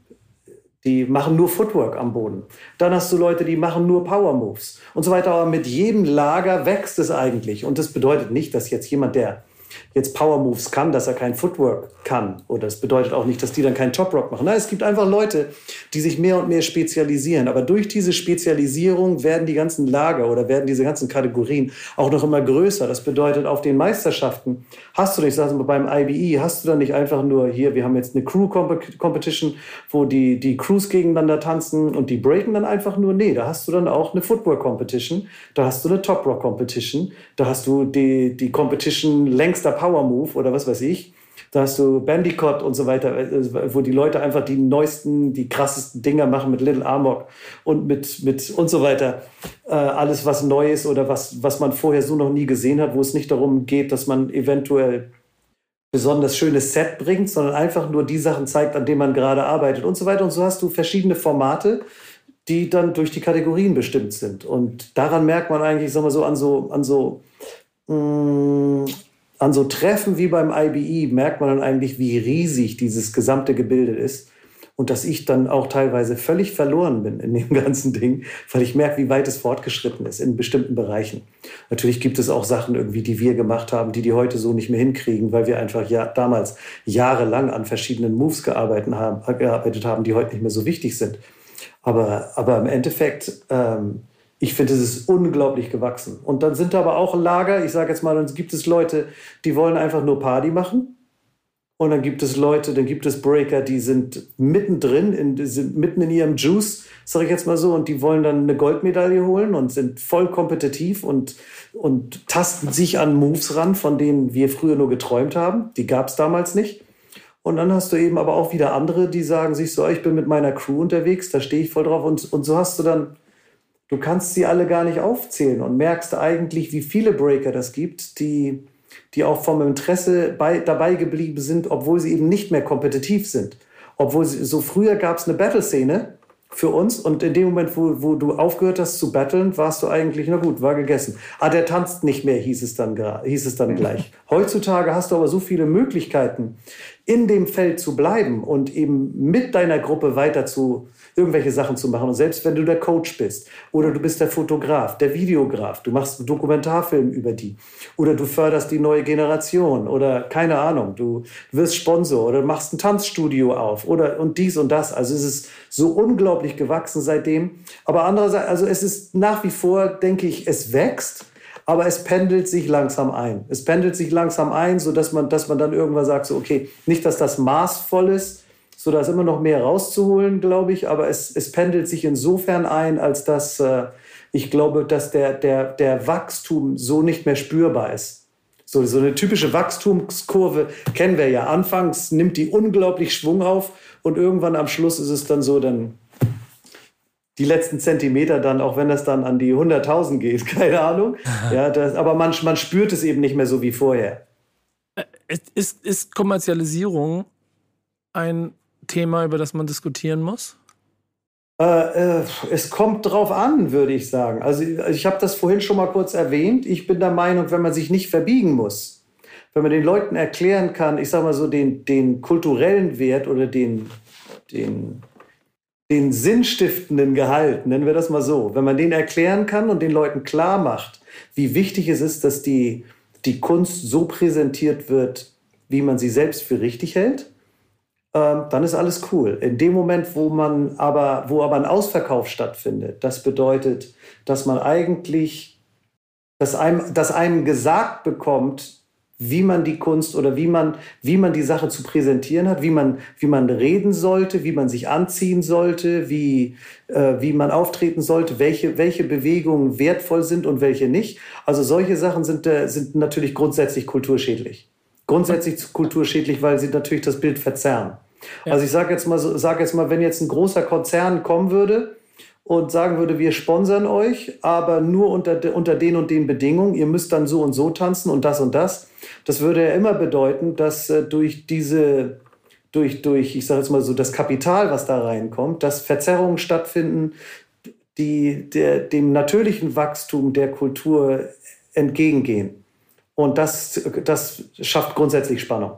Die machen nur Footwork am Boden. Dann hast du Leute, die machen nur Power Moves und so weiter. Aber mit jedem Lager wächst es eigentlich. Und das bedeutet nicht, dass jetzt jemand, der jetzt Power Moves kann, dass er kein Footwork kann. Oder es bedeutet auch nicht, dass die dann keinen Top Rock machen. Nein, es gibt einfach Leute, die sich mehr und mehr spezialisieren. Aber durch diese Spezialisierung werden die ganzen Lager oder werden diese ganzen Kategorien auch noch immer größer. Das bedeutet, auf den Meisterschaften hast du nicht, sagen wir beim I B E, hast du dann nicht einfach nur hier, wir haben jetzt eine Crew-Competition, wo die, die Crews gegeneinander tanzen und die breaken dann einfach nur. Nee, da hast du dann auch eine Footwork-Competition, da hast du eine Top Rock-Competition, da hast du die, die Competition längster Power Move oder was weiß ich. Da hast du Bandicoot und so weiter, wo die Leute einfach die neuesten, die krassesten Dinger machen mit Little Amok und mit, mit und so weiter. Äh, alles, was neu ist oder was, was man vorher so noch nie gesehen hat, wo es nicht darum geht, dass man eventuell besonders schönes Set bringt, sondern einfach nur die Sachen zeigt, an denen man gerade arbeitet und so weiter. Und so hast du verschiedene Formate, die dann durch die Kategorien bestimmt sind. Und daran merkt man eigentlich, sagen wir so, an so, an so, mh, An so Treffen wie beim I B E merkt man dann eigentlich, wie riesig dieses gesamte Gebilde ist und dass ich dann auch teilweise völlig verloren bin in dem ganzen Ding, weil ich merke, wie weit es fortgeschritten ist in bestimmten Bereichen. Natürlich gibt es auch Sachen irgendwie, die wir gemacht haben, die die heute so nicht mehr hinkriegen, weil wir einfach ja damals jahrelang an verschiedenen Moves gearbeitet haben, gearbeitet haben, die heute nicht mehr so wichtig sind. Aber, aber im Endeffekt... Ähm, Ich finde, es ist unglaublich gewachsen. Und dann sind da aber auch Lager, ich sage jetzt mal, dann gibt es Leute, die wollen einfach nur Party machen. Und dann gibt es Leute, dann gibt es Breaker, die sind mittendrin, in, sind mitten in ihrem Juice, sage ich jetzt mal so, und die wollen dann eine Goldmedaille holen und sind voll kompetitiv und, und tasten sich an Moves ran, von denen wir früher nur geträumt haben. Die gab es damals nicht. Und dann hast du eben aber auch wieder andere, die sagen sich so, ich bin mit meiner Crew unterwegs, da stehe ich voll drauf. Und, und so hast du dann... Du kannst sie alle gar nicht aufzählen und merkst eigentlich, wie viele Breaker das gibt, die, die auch vom Interesse bei, dabei geblieben sind, obwohl sie eben nicht mehr kompetitiv sind. Obwohl sie, so früher gab es eine Battle-Szene für uns und in dem Moment, wo, wo du aufgehört hast zu battlen, warst du eigentlich, na gut, war gegessen. Ah, der tanzt nicht mehr, hieß es dann, hieß es dann gleich. Heutzutage hast du aber so viele Möglichkeiten, in dem Feld zu bleiben und eben mit deiner Gruppe weiter zu irgendwelche Sachen zu machen. Und selbst wenn du der Coach bist oder du bist der Fotograf, der Videograf, du machst einen Dokumentarfilm über die oder du förderst die neue Generation oder keine Ahnung, du wirst Sponsor oder machst ein Tanzstudio auf oder und dies und das. Also es ist so unglaublich gewachsen seitdem. Aber andererseits, also es ist nach wie vor, denke ich, es wächst, aber es pendelt sich langsam ein. Es pendelt sich langsam ein, sodass man, dass man dann irgendwann sagt, so okay, nicht, dass das maßvoll ist, so, da ist immer noch mehr rauszuholen, glaube ich. Aber es, es pendelt sich insofern ein, als dass äh, ich glaube, dass der, der, der Wachstum so nicht mehr spürbar ist. So, so eine typische Wachstumskurve kennen wir ja. Anfangs nimmt die unglaublich Schwung auf und irgendwann am Schluss ist es dann so, dann die letzten Zentimeter dann, auch wenn das dann an die hunderttausend geht, keine Ahnung. Ja, das, aber man, man spürt es eben nicht mehr so wie vorher. Ist, ist Kommerzialisierung ein Thema, über das man diskutieren muss? Äh, äh, es kommt drauf an, würde ich sagen. Also ich habe das vorhin schon mal kurz erwähnt. Ich bin der Meinung, wenn man sich nicht verbiegen muss, wenn man den Leuten erklären kann, ich sage mal so, den, den kulturellen Wert oder den, den, den sinnstiftenden Gehalt, nennen wir das mal so, wenn man den erklären kann und den Leuten klar macht, wie wichtig es ist, dass die, die Kunst so präsentiert wird, wie man sie selbst für richtig hält, dann ist alles cool. In dem Moment, wo man aber, wo aber ein Ausverkauf stattfindet, das bedeutet, dass man eigentlich, dass einem, dass einem gesagt bekommt, wie man die Kunst oder wie man, wie man die Sache zu präsentieren hat, wie man, wie man reden sollte, wie man sich anziehen sollte, wie, äh, wie man auftreten sollte, welche, welche Bewegungen wertvoll sind und welche nicht. Also solche Sachen sind, äh, sind natürlich grundsätzlich kulturschädlich. Grundsätzlich kulturschädlich, weil sie natürlich das Bild verzerren. Ja. Also ich sage jetzt mal, sag jetzt mal, wenn jetzt ein großer Konzern kommen würde und sagen würde, wir sponsern euch, aber nur unter, unter den und den Bedingungen, ihr müsst dann so und so tanzen und das und das. Das würde ja immer bedeuten, dass äh, durch diese, durch, durch, ich sage jetzt mal so, das Kapital, was da reinkommt, dass Verzerrungen stattfinden, die der, dem natürlichen Wachstum der Kultur entgegengehen. Und das, das schafft grundsätzlich Spannung.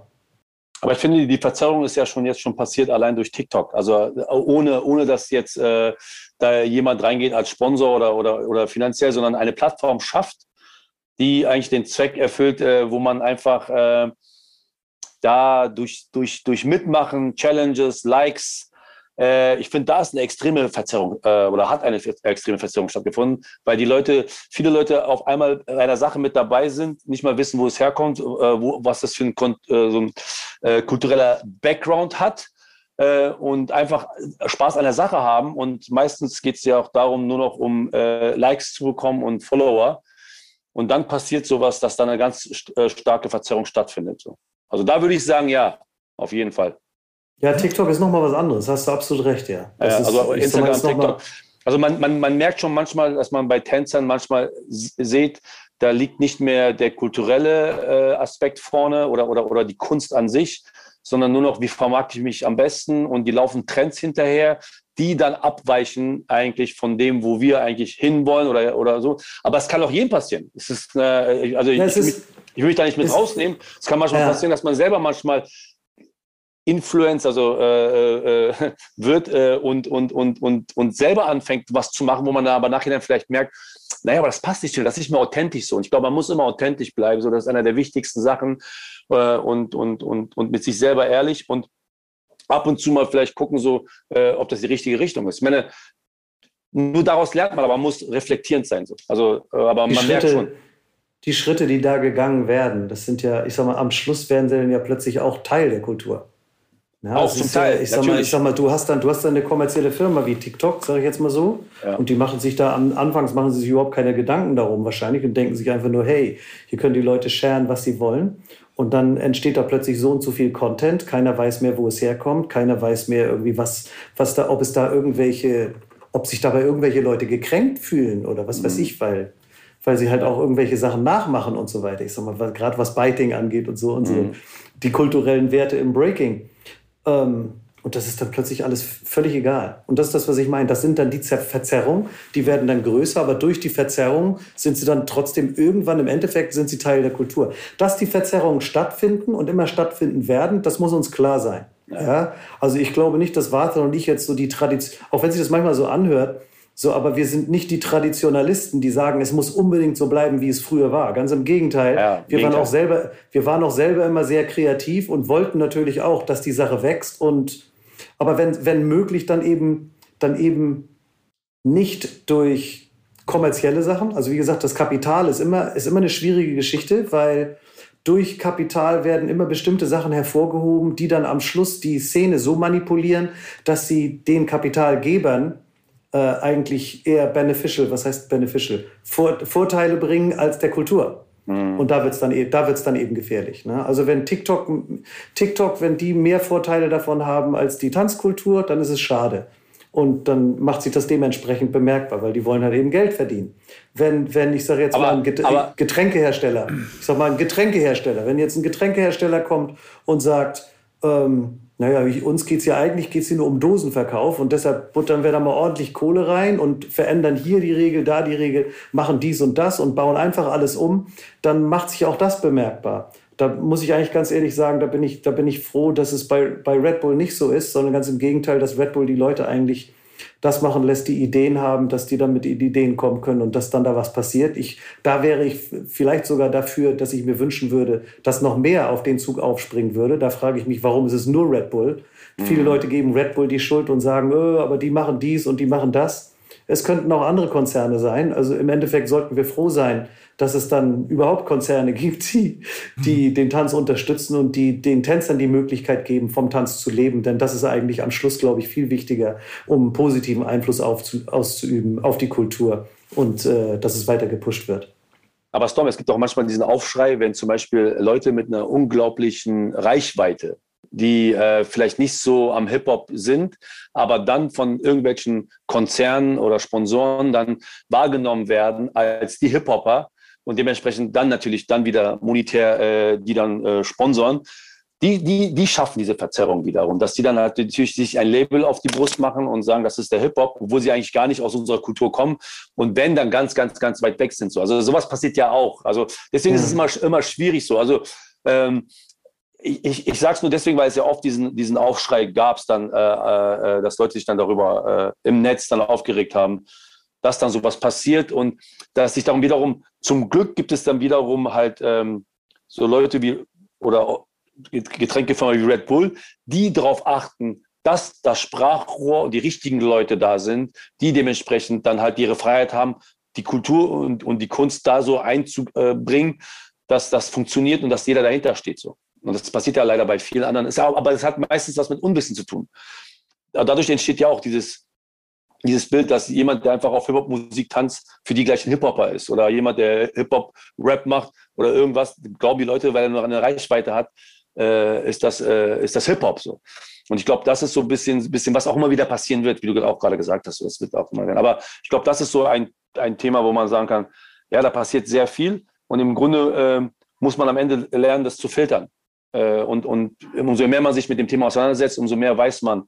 Aber ich finde, die Verzerrung ist ja schon jetzt schon passiert, allein durch TikTok. Also ohne, ohne dass jetzt äh, da jemand reingeht als Sponsor oder, oder, oder finanziell, sondern eine Plattform schafft, die eigentlich den Zweck erfüllt, äh, wo man einfach äh, da durch, durch, durch Mitmachen, Challenges, Likes, äh, ich finde, da ist eine extreme Verzerrung äh, oder hat eine extreme Verzerrung stattgefunden, weil die Leute, viele Leute auf einmal bei einer Sache mit dabei sind, nicht mal wissen, wo es herkommt, äh, wo, was das für ein, äh, so ein äh, kultureller Background hat. Und einfach Spaß an der Sache haben. Und meistens geht es ja auch darum, nur noch um äh, Likes zu bekommen und Follower. Und dann passiert sowas, dass dann eine ganz äh, starke Verzerrung stattfindet. So. Also da würde ich sagen, ja, auf jeden Fall. Ja, TikTok ist nochmal was anderes. Hast du absolut recht, ja. Äh, also ist, Instagram, ist TikTok. Also man, man, man merkt schon manchmal, dass man bei Tänzern manchmal sieht, da liegt nicht mehr der kulturelle äh, Aspekt vorne oder, oder, oder die Kunst an sich, sondern nur noch, wie vermarkte ich mich am besten, und die laufen Trends hinterher, die dann abweichen eigentlich von dem, wo wir eigentlich hinwollen oder, oder so. Aber es kann auch jedem passieren. Es ist, äh, also ja, ich, ist, ich will mich da nicht mit ist, rausnehmen. Es kann manchmal ja. passieren, dass man selber manchmal Influencer also, äh, äh, wird äh, und, und, und, und, und selber anfängt, was zu machen, wo man dann aber nachher vielleicht merkt, naja, aber das passt nicht mehr, das ist nicht mehr authentisch so. Und ich glaube, man muss immer authentisch bleiben. So, das ist einer der wichtigsten Sachen äh, und, und, und, und mit sich selber ehrlich und ab und zu mal vielleicht gucken, so, äh, ob das die richtige Richtung ist. Ich meine, nur daraus lernt man, aber man muss reflektierend sein. So. Also, äh, aber die man Schritte, merkt schon. Die Schritte, die da gegangen werden, das sind ja, ich sag mal, am Schluss werden sie dann ja plötzlich auch Teil der Kultur. Ja, auch zum Teil. Ja, ich, sag mal, ich sag mal, du hast dann, du hast dann eine kommerzielle Firma wie TikTok, sage ich jetzt mal so. Ja. Und die machen sich da, am anfangs machen sie sich überhaupt keine Gedanken darum wahrscheinlich und denken sich einfach nur, hey, hier können die Leute sharen, was sie wollen. Und dann entsteht da plötzlich so und so viel Content. Keiner weiß mehr, wo es herkommt. Keiner weiß mehr irgendwie, was, was da, ob es da irgendwelche, ob sich dabei irgendwelche Leute gekränkt fühlen oder was mhm. weiß ich, weil, weil sie halt auch irgendwelche Sachen nachmachen und so weiter. Ich sag mal, gerade was Biting angeht und so und mhm. so. Die kulturellen Werte im Breaking. Und das ist dann plötzlich alles völlig egal. Und das ist das, was ich meine. Das sind dann die Verzerrungen, die werden dann größer, aber durch die Verzerrungen sind sie dann trotzdem irgendwann, im Endeffekt sind sie Teil der Kultur. Dass die Verzerrungen stattfinden und immer stattfinden werden, das muss uns klar sein. Ja. Ja? Also ich glaube nicht, dass Watern und ich jetzt so die Tradition, auch wenn sich das manchmal so anhört, so, aber wir sind nicht die Traditionalisten, die sagen, es muss unbedingt so bleiben, wie es früher war. Ganz im Gegenteil. Ja, wir, Gegenteil. Waren auch selber, wir waren auch selber immer sehr kreativ und wollten natürlich auch, dass die Sache wächst. Und, aber wenn, wenn möglich, dann eben, dann eben nicht durch kommerzielle Sachen. Also wie gesagt, das Kapital ist immer, ist immer eine schwierige Geschichte, weil durch Kapital werden immer bestimmte Sachen hervorgehoben, die dann am Schluss die Szene so manipulieren, dass sie den Kapitalgebern eigentlich eher beneficial, was heißt beneficial, Vor, Vorteile bringen als der Kultur. Mhm. Und da wird es dann, da wird's dann eben gefährlich. Ne? Also wenn TikTok, TikTok, wenn die mehr Vorteile davon haben als die Tanzkultur, dann ist es schade. Und dann macht sich das dementsprechend bemerkbar, weil die wollen halt eben Geld verdienen. Wenn, wenn ich sage jetzt aber, mal, ein Get- Getränkehersteller, ich sag mal, ein Getränkehersteller, wenn jetzt ein Getränkehersteller kommt und sagt, ähm, naja, uns geht es ja eigentlich geht's hier nur um Dosenverkauf und deshalb buttern wir da mal ordentlich Kohle rein und verändern hier die Regel, da die Regel, machen dies und das und bauen einfach alles um, dann macht sich auch das bemerkbar. Da muss ich eigentlich ganz ehrlich sagen, da bin ich, da bin ich froh, dass es bei, bei Red Bull nicht so ist, sondern ganz im Gegenteil, dass Red Bull die Leute eigentlich das machen lässt, die Ideen haben, dass die dann mit Ideen kommen können und dass dann da was passiert. Ich, da wäre ich vielleicht sogar dafür, dass ich mir wünschen würde, dass noch mehr auf den Zug aufspringen würde. Da frage ich mich, warum ist es nur Red Bull? Mhm. Viele Leute geben Red Bull die Schuld und sagen, öh, aber die machen dies und die machen das. Es könnten auch andere Konzerne sein. Also im Endeffekt sollten wir froh sein, dass es dann überhaupt Konzerne gibt, die, die mhm. den Tanz unterstützen und die den Tänzern die Möglichkeit geben, vom Tanz zu leben. Denn das ist eigentlich am Schluss, glaube ich, viel wichtiger, um einen positiven Einfluss auf, auszuüben auf die Kultur und äh, dass es weiter gepusht wird. Aber Storm, es gibt auch manchmal diesen Aufschrei, wenn zum Beispiel Leute mit einer unglaublichen Reichweite, die äh, vielleicht nicht so am Hip-Hop sind, aber dann von irgendwelchen Konzernen oder Sponsoren dann wahrgenommen werden als die Hip-Hopper und dementsprechend dann natürlich dann wieder monetär äh, die dann äh, sponsoren, die, die, die schaffen diese Verzerrung wiederum, dass die dann halt natürlich sich ein Label auf die Brust machen und sagen, das ist der Hip-Hop, obwohl sie eigentlich gar nicht aus unserer Kultur kommen und wenn, dann ganz, ganz, ganz weit weg sind. So. Also sowas passiert ja auch. Also deswegen ja. ist es immer, immer schwierig so. Also ähm, Ich, ich, ich sage es nur deswegen, weil es ja oft diesen, diesen Aufschrei gab, dann, äh, äh, dass Leute sich dann darüber äh, im Netz dann aufgeregt haben, dass dann sowas passiert und dass sich darum wiederum Zum Glück gibt es dann wiederum halt ähm, so Leute wie oder Getränkefirmen wie Red Bull, die darauf achten, dass das Sprachrohr und die richtigen Leute da sind, die dementsprechend dann halt ihre Freiheit haben, die Kultur und, und die Kunst da so einzubringen, dass das funktioniert und dass jeder dahinter steht. So. Und das passiert ja leider bei vielen anderen. Ist auch, aber das hat meistens was mit Unwissen zu tun. Dadurch entsteht ja auch dieses, dieses Bild, dass jemand, der einfach auf Hip-Hop-Musik tanzt, für die gleichen Hip-Hopper ist. Oder jemand, der Hip-Hop-Rap macht oder irgendwas, glauben die Leute, weil er noch eine Reichweite hat, äh, ist das, äh, ist das Hip-Hop so. Und ich glaube, das ist so ein bisschen, bisschen, was auch immer wieder passieren wird, wie du auch gerade gesagt hast. Das wird auch immer werden. Aber ich glaube, das ist so ein, ein Thema, wo man sagen kann, ja, da passiert sehr viel. Und im Grunde äh, muss man am Ende lernen, das zu filtern. Äh, und, und umso mehr man sich mit dem Thema auseinandersetzt, umso mehr weiß man,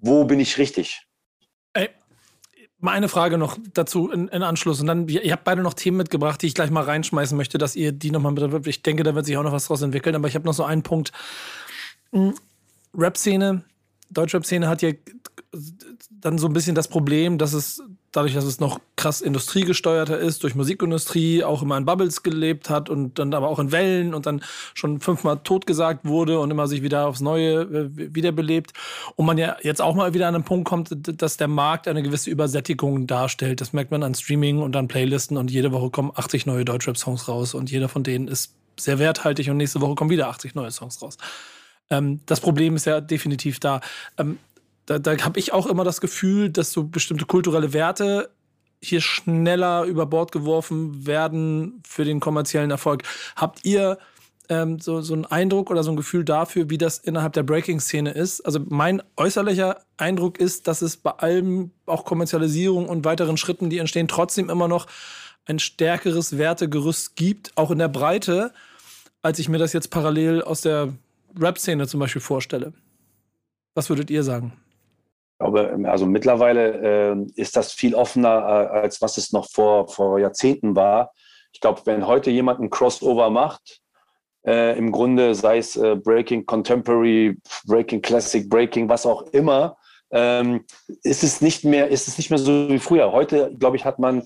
wo bin ich richtig. Ey, mal eine Frage noch dazu in, in Anschluss. Und dann, ihr habt beide noch Themen mitgebracht, die ich gleich mal reinschmeißen möchte, dass ihr die nochmal mit. Ich denke, da wird sich auch noch was draus entwickeln. Aber ich habe noch so einen Punkt. Hm. Rap-Szene, Deutsch-Rap-Szene hat ja dann so ein bisschen das Problem, dass es dadurch, dass es noch krass industriegesteuerter ist, durch Musikindustrie auch immer in Bubbles gelebt hat und dann aber auch in Wellen und dann schon fünfmal totgesagt wurde und immer sich wieder aufs Neue wiederbelebt. Und man ja jetzt auch mal wieder an den Punkt kommt, dass der Markt eine gewisse Übersättigung darstellt. Das merkt man an Streaming und an Playlisten und jede Woche kommen achtzig neue Deutschrap-Songs raus und jeder von denen ist sehr werthaltig und nächste Woche kommen wieder achtzig neue Songs raus. Das Problem ist ja definitiv da. Da, da habe ich auch immer das Gefühl, dass so bestimmte kulturelle Werte hier schneller über Bord geworfen werden für den kommerziellen Erfolg. Habt ihr ähm, so, so einen Eindruck oder so ein Gefühl dafür, wie das innerhalb der Breaking-Szene ist? Also mein äußerlicher Eindruck ist, dass es bei allem, auch Kommerzialisierung und weiteren Schritten, die entstehen, trotzdem immer noch ein stärkeres Wertegerüst gibt, auch in der Breite, als ich mir das jetzt parallel aus der Rap-Szene zum Beispiel vorstelle. Was würdet ihr sagen? Ich glaube, also mittlerweile äh, ist das viel offener, äh, als was es noch vor, vor Jahrzehnten war. Ich glaube, wenn heute jemand ein Crossover macht, äh, im Grunde sei es äh, Breaking Contemporary, Breaking Classic, Breaking, was auch immer, ähm, ist es nicht mehr, ist es nicht mehr so wie früher. Heute, glaube ich, hat man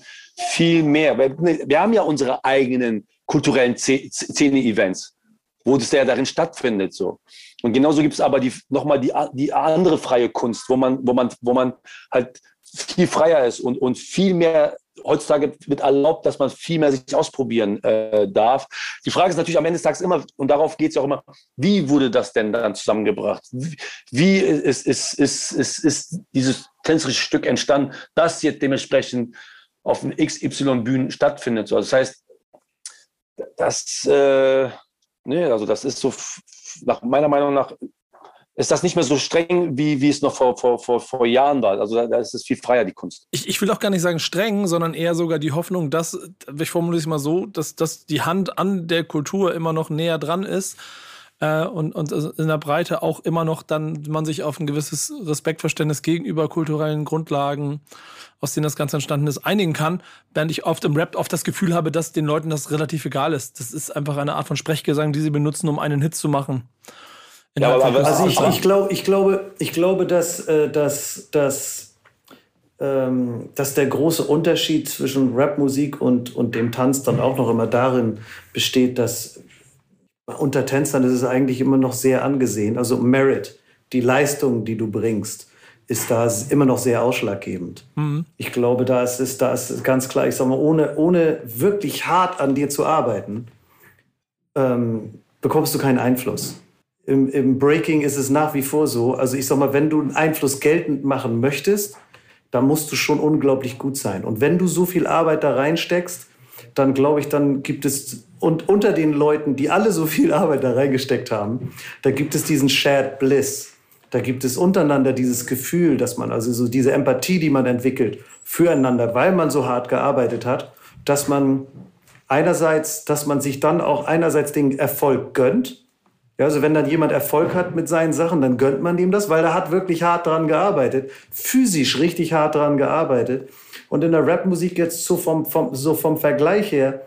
viel mehr. Wir, wir haben ja unsere eigenen kulturellen Szene-Events, wo das ja darin stattfindet. So. Und genauso gibt es aber die, nochmal die, die andere freie Kunst, wo man, wo man, wo man halt viel freier ist und, und viel mehr heutzutage wird erlaubt, dass man viel mehr sich ausprobieren äh, darf. Die Frage ist natürlich am Ende des Tages immer, und darauf geht es ja auch immer, wie wurde das denn dann zusammengebracht? Wie, wie ist, ist, ist, ist, ist dieses tänzerische Stück entstanden, das jetzt dementsprechend auf den X Y-Bühnen stattfindet? So. Also das heißt, das... Äh, Nee, also das ist so, nach meiner Meinung nach, ist das nicht mehr so streng, wie, wie es noch vor, vor, vor, vor Jahren war. Also da, da ist es viel freier, die Kunst. Ich, ich will auch gar nicht sagen streng, sondern eher sogar die Hoffnung, dass, ich formuliere es mal so, dass, dass die Hand an der Kultur immer noch näher dran ist äh, und, und in der Breite auch immer noch dann man sich auf ein gewisses Respektverständnis gegenüber kulturellen Grundlagen, aus denen das Ganze entstanden ist, einigen kann, während ich oft im Rap oft das Gefühl habe, dass den Leuten das relativ egal ist. Das ist einfach eine Art von Sprechgesang, die sie benutzen, um einen Hit zu machen. Ja, aber also ich, ich, glaub, ich, glaube, ich glaube, dass, dass, dass, ähm, dass der große Unterschied zwischen Rapmusik und, und dem Tanz dann auch noch immer darin besteht, dass unter Tänzern ist es eigentlich immer noch sehr angesehen. Also Merit, die Leistung, die du bringst, ist da immer noch sehr ausschlaggebend. Mhm. Ich glaube, da ist es da ist ganz klar, ich sag mal, ohne, ohne wirklich hart an dir zu arbeiten, ähm, bekommst du keinen Einfluss. Im, Im Breaking ist es nach wie vor so, also ich sag mal, wenn du einen Einfluss geltend machen möchtest, dann musst du schon unglaublich gut sein. Und wenn du so viel Arbeit da reinsteckst, dann glaube ich, dann gibt es, und unter den Leuten, die alle so viel Arbeit da reingesteckt haben, da gibt es diesen Shared Bliss. Da gibt es untereinander dieses Gefühl, dass man, also so diese Empathie, die man entwickelt füreinander, weil man so hart gearbeitet hat, dass man einerseits, dass man sich dann auch einerseits den Erfolg gönnt. Ja, also wenn dann jemand Erfolg hat mit seinen Sachen, dann gönnt man ihm das, weil er hat wirklich hart dran gearbeitet, physisch richtig hart dran gearbeitet. Und in der Rapmusik jetzt so vom, vom, so vom Vergleich her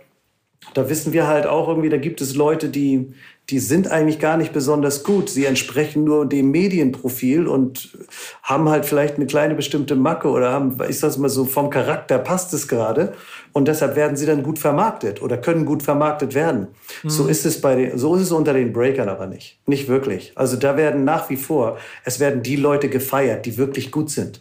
da wissen wir halt auch irgendwie, da gibt es Leute, die, die sind eigentlich gar nicht besonders gut. Sie entsprechen nur dem Medienprofil und haben halt vielleicht eine kleine bestimmte Macke oder haben, ich sag's mal so, vom Charakter passt es gerade. Und deshalb werden sie dann gut vermarktet oder können gut vermarktet werden. Mhm. So ist es bei den, so ist es unter den Breakern aber nicht. Nicht wirklich. Also da werden nach wie vor, es werden die Leute gefeiert, die wirklich gut sind.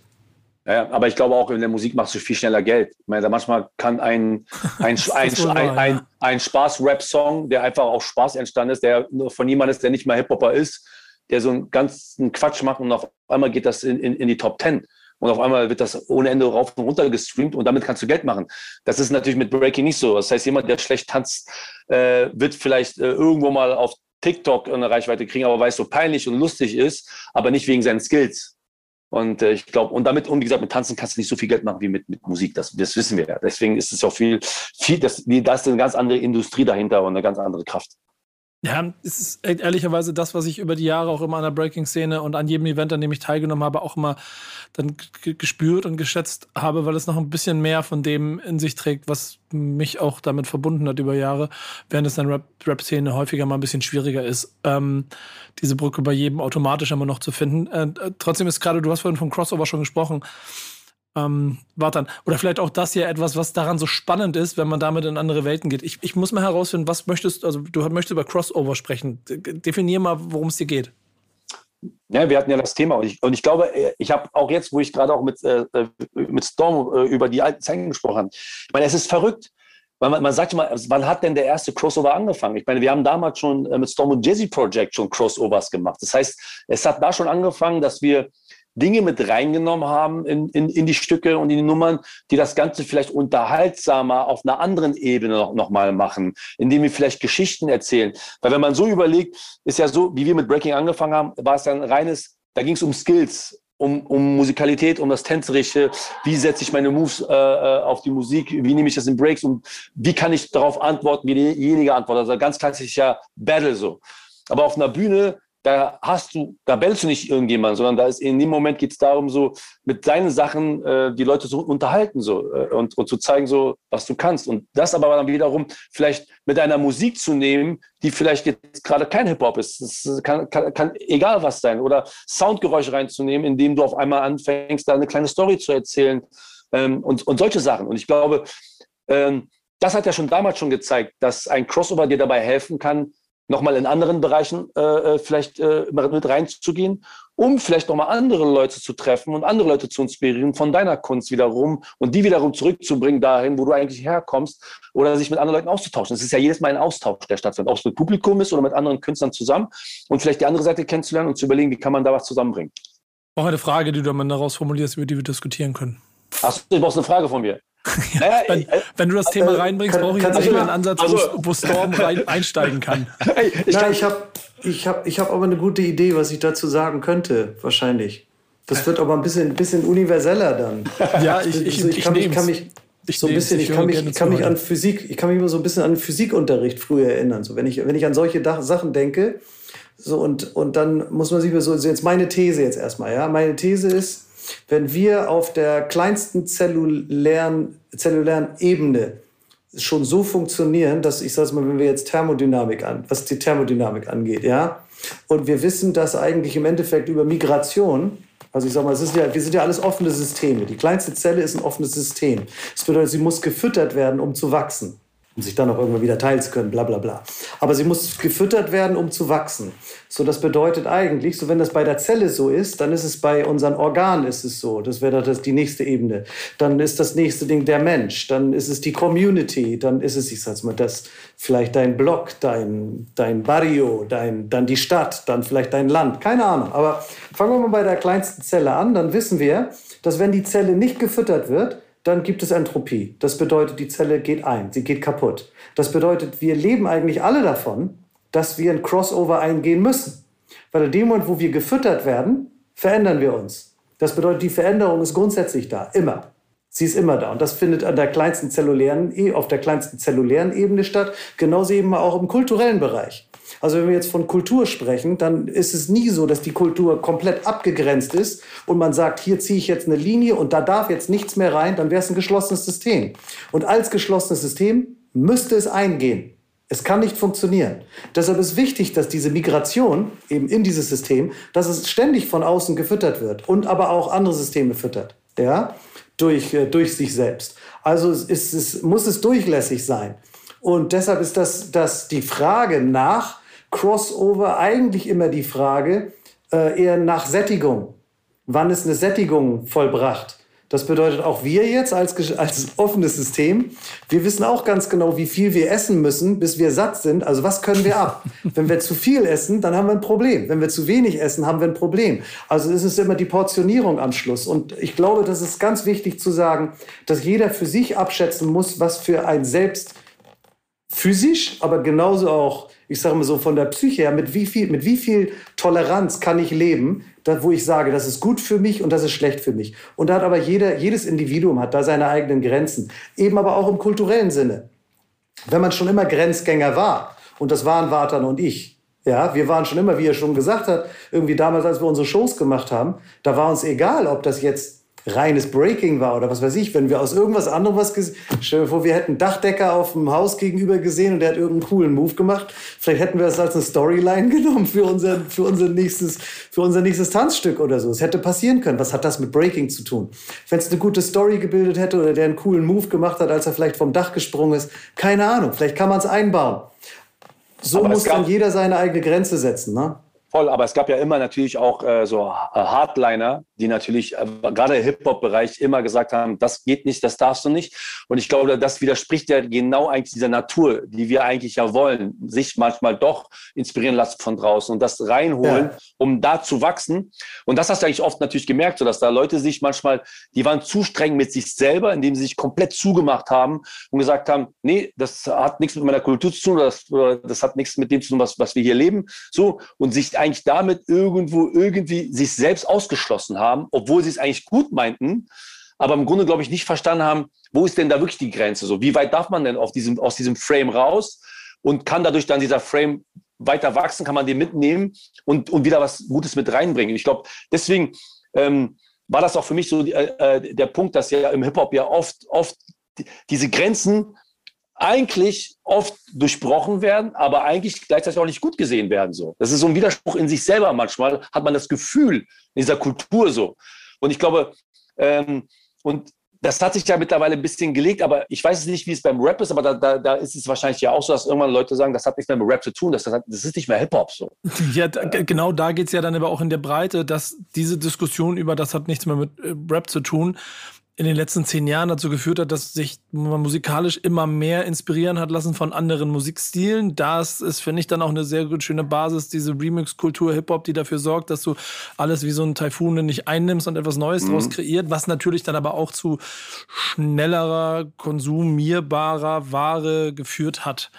Ja, aber ich glaube auch, in der Musik machst du viel schneller Geld. Ich meine, manchmal kann ein, ein, ein, ein, ein, ein Spaß-Rap-Song, der einfach auch Spaß entstanden ist, der von jemandem ist, der nicht mal Hip-Hopper ist, der so einen ganzen Quatsch macht und auf einmal geht das in, in, in die Top Ten. Und auf einmal wird das ohne Ende rauf und runter gestreamt und damit kannst du Geld machen. Das ist natürlich mit Breaking nicht so. Das heißt, jemand, der schlecht tanzt, äh, wird vielleicht äh, irgendwo mal auf TikTok eine Reichweite kriegen, aber weil es so peinlich und lustig ist, aber nicht wegen seinen Skills. Und äh, ich glaube, und damit, und wie gesagt, mit Tanzen kannst du nicht so viel Geld machen wie mit, mit Musik. Das, das wissen wir ja. Deswegen ist es auch viel, viel, das, da ist eine ganz andere Industrie dahinter und eine ganz andere Kraft. Ja, es ist ehrlicherweise das, was ich über die Jahre auch immer an der Breaking-Szene und an jedem Event, an dem ich teilgenommen habe, auch immer dann g- gespürt und geschätzt habe, weil es noch ein bisschen mehr von dem in sich trägt, was mich auch damit verbunden hat über Jahre, während es in der Rap-Szene häufiger mal ein bisschen schwieriger ist, ähm, diese Brücke bei jedem automatisch immer noch zu finden. Äh, trotzdem ist gerade, du hast vorhin vom Crossover schon gesprochen, Ähm, Watern. Oder vielleicht auch das hier etwas, was daran so spannend ist, wenn man damit in andere Welten geht. Ich, ich muss mal herausfinden, was möchtest du, also du möchtest über Crossover sprechen. Definier mal, worum es dir geht. Ja, wir hatten ja das Thema und ich, und ich glaube, ich habe auch jetzt, wo ich gerade auch mit, äh, mit Storm äh, über die alten Zeiten gesprochen habe. Ich meine, es ist verrückt. Man, man sagt mal, wann hat denn der erste Crossover angefangen? Ich meine, wir haben damals schon mit Storm und Jazzy Project schon Crossovers gemacht. Das heißt, es hat da schon angefangen, dass wir Dinge mit reingenommen haben in, in, in die Stücke und in die Nummern, die das Ganze vielleicht unterhaltsamer auf einer anderen Ebene noch, noch mal machen, indem wir vielleicht Geschichten erzählen. Weil wenn man so überlegt, ist ja so, wie wir mit Breaking angefangen haben, war es dann reines, da ging es um Skills, um, um Musikalität, um das Tänzerische, wie setze ich meine Moves äh, auf die Musik, wie nehme ich das in Breaks und wie kann ich darauf antworten, wie derjenige antwortet. Also ganz klassischer Battle so. Aber auf einer Bühne, da hast du, da bellst du nicht irgendjemanden, sondern da ist in dem Moment geht es darum, so mit deinen Sachen äh, die Leute so unterhalten so äh, und, und zu zeigen, so was du kannst. Und das aber dann wiederum vielleicht mit einer Musik zu nehmen, die vielleicht jetzt gerade kein Hip-Hop ist. Das kann, kann, kann egal was sein. Oder Soundgeräusche reinzunehmen, indem du auf einmal anfängst, da eine kleine Story zu erzählen ähm, und, und solche Sachen. Und ich glaube, ähm, das hat ja schon damals schon gezeigt, dass ein Crossover dir dabei helfen kann, nochmal in anderen Bereichen äh, vielleicht äh, mit reinzugehen, um vielleicht nochmal andere Leute zu treffen und andere Leute zu inspirieren von deiner Kunst wiederum und die wiederum zurückzubringen dahin, wo du eigentlich herkommst oder sich mit anderen Leuten auszutauschen. Es ist ja jedes Mal ein Austausch, der stattfindet, ob es mit Publikum ist oder mit anderen Künstlern zusammen und vielleicht die andere Seite kennenzulernen und zu überlegen, wie kann man da was zusammenbringen. Auch eine Frage, die du dann daraus formulierst, über die wir diskutieren können. Achso, du brauchst eine Frage von mir. Ja, naja, wenn, wenn du das Thema reinbringst, kann, brauche ich jetzt also einen Ansatz, also, wo Storm rein, einsteigen kann. Hey, ich Na, kann ich habe ich hab, ich hab aber eine gute Idee, was ich dazu sagen könnte, wahrscheinlich. Das wird aber ein bisschen, ein bisschen universeller dann. Ja, ich, ich, ich, ich kann, ich kann mich so ein bisschen, ich kann mich, ich kann mich an Physik, ich kann mich immer so ein bisschen an Physikunterricht früher erinnern. So, wenn ich, wenn ich an solche Dach, Sachen denke, so und, und dann muss man sich so, so jetzt meine These jetzt erstmal, ja, meine These ist, wenn wir auf der kleinsten zellulären, zellulären Ebene schon so funktionieren, dass, ich sage mal, wenn wir jetzt Thermodynamik an, was die Thermodynamik angeht, ja, und wir wissen, dass eigentlich im Endeffekt über Migration, also ich sage mal, es ist ja, wir sind ja alles offene Systeme. Die kleinste Zelle ist ein offenes System. Das bedeutet, sie muss gefüttert werden, um zu wachsen, um sich dann auch irgendwann wieder teilen zu können, bla bla bla. Aber sie muss gefüttert werden, um zu wachsen. So, das bedeutet eigentlich, so wenn das bei der Zelle so ist, dann ist es bei unseren Organen ist es so. Das wäre das die nächste Ebene. Dann ist das nächste Ding der Mensch. Dann ist es die Community. Dann ist es, ich sag's mal, das vielleicht dein Block, dein dein Barrio, dein dann die Stadt, dann vielleicht dein Land. Keine Ahnung. Aber fangen wir mal bei der kleinsten Zelle an. Dann wissen wir, dass wenn die Zelle nicht gefüttert wird, dann gibt es Entropie. Das bedeutet, die Zelle geht ein, sie geht kaputt. Das bedeutet, wir leben eigentlich alle davon, dass wir ein Crossover eingehen müssen. Weil in dem Moment, wo wir gefüttert werden, verändern wir uns. Das bedeutet, die Veränderung ist grundsätzlich da, immer. Sie ist immer da. Und das findet an der kleinsten zellulären, auf der kleinsten zellulären Ebene statt, genauso eben auch im kulturellen Bereich. Also wenn wir jetzt von Kultur sprechen, dann ist es nie so, dass die Kultur komplett abgegrenzt ist und man sagt, hier ziehe ich jetzt eine Linie und da darf jetzt nichts mehr rein, dann wäre es ein geschlossenes System. Und als geschlossenes System müsste es eingehen. Es kann nicht funktionieren. Deshalb ist wichtig, dass diese Migration eben in dieses System, dass es ständig von außen gefüttert wird und aber auch andere Systeme füttert, ja, durch, durch sich selbst. Also es ist, es muss es durchlässig sein. Und deshalb ist das, dass die Frage nach Crossover eigentlich immer die Frage äh, eher nach Sättigung. Wann ist eine Sättigung vollbracht? Das bedeutet auch wir jetzt als, als offenes System, wir wissen auch ganz genau, wie viel wir essen müssen, bis wir satt sind. Also was können wir ab? Wenn wir zu viel essen, dann haben wir ein Problem. Wenn wir zu wenig essen, haben wir ein Problem. Also es ist immer die Portionierung am Schluss. Und ich glaube, das ist ganz wichtig zu sagen, dass jeder für sich abschätzen muss, was für ein Selbst physisch, aber genauso auch, ich sage mal so von der Psyche her, mit wie viel, mit wie viel Toleranz kann ich leben, da, wo ich sage, das ist gut für mich und das ist schlecht für mich. Und da hat aber jeder, jedes Individuum hat da seine eigenen Grenzen. Eben aber auch im kulturellen Sinne. Wenn man schon immer Grenzgänger war, und das waren Watern und ich, ja, wir waren schon immer, wie er schon gesagt hat, irgendwie damals, als wir unsere Shows gemacht haben, da war uns egal, ob das jetzt reines Breaking war oder was weiß ich, wenn wir aus irgendwas anderem was gesehen, stell dir vor, wir hätten einen Dachdecker auf dem Haus gegenüber gesehen und der hat irgendeinen coolen Move gemacht, vielleicht hätten wir das als eine Storyline genommen für unser, für unser nächstes, für unser nächstes Tanzstück oder so. Es hätte passieren können. Was hat das mit Breaking zu tun? Wenn es eine gute Story gebildet hätte oder der einen coolen Move gemacht hat, als er vielleicht vom Dach gesprungen ist, keine Ahnung, vielleicht kann man es einbauen. So muss dann jeder seine eigene Grenze setzen, ne? Voll, aber es gab ja immer natürlich auch äh, so Hardliner, die natürlich äh, gerade im Hip-Hop-Bereich immer gesagt haben, das geht nicht, das darfst du nicht. Und ich glaube, das widerspricht ja genau eigentlich dieser Natur, die wir eigentlich ja wollen, sich manchmal doch inspirieren lassen von draußen und das reinholen, ja, um da zu wachsen. Und das hast du eigentlich oft natürlich gemerkt, so dass da Leute sich manchmal, die waren zu streng mit sich selber, indem sie sich komplett zugemacht haben und gesagt haben, nee, das hat nichts mit meiner Kultur zu tun, oder das, oder das hat nichts mit dem zu tun, was, was wir hier leben. So, und sich eigentlich damit irgendwo irgendwie sich selbst ausgeschlossen haben, obwohl sie es eigentlich gut meinten, aber im Grunde, glaube ich, nicht verstanden haben, wo ist denn da wirklich die Grenze? So, wie weit darf man denn auf diesem, aus diesem Frame raus und kann dadurch dann dieser Frame weiter wachsen, kann man den mitnehmen und, und wieder was Gutes mit reinbringen? Ich glaube, deswegen ähm, war das auch für mich so äh, der Punkt, dass ja im Hip-Hop ja oft, oft diese Grenzen eigentlich oft durchbrochen werden, aber eigentlich gleichzeitig auch nicht gut gesehen werden. So. Das ist so ein Widerspruch in sich selber manchmal, hat man das Gefühl in dieser Kultur so. Und ich glaube, ähm, und das hat sich ja mittlerweile ein bisschen gelegt, aber ich weiß nicht, wie es beim Rap ist, aber da, da, da ist es wahrscheinlich ja auch so, dass irgendwann Leute sagen, das hat nichts mehr mit Rap zu tun, das, das, hat, das ist nicht mehr Hip-Hop so. Ja, da, genau da geht es ja dann aber auch in der Breite, dass diese Diskussion über das hat nichts mehr mit Rap zu tun, in den letzten zehn Jahren dazu geführt hat, dass sich man musikalisch immer mehr inspirieren hat lassen von anderen Musikstilen. Das ist, finde ich, dann auch eine sehr gut schöne Basis, diese Remix-Kultur Hip-Hop, die dafür sorgt, dass du alles wie so ein Taifun nicht einnimmst und etwas Neues mhm. draus kreiert, was natürlich dann aber auch zu schnellerer, konsumierbarer Ware geführt hat,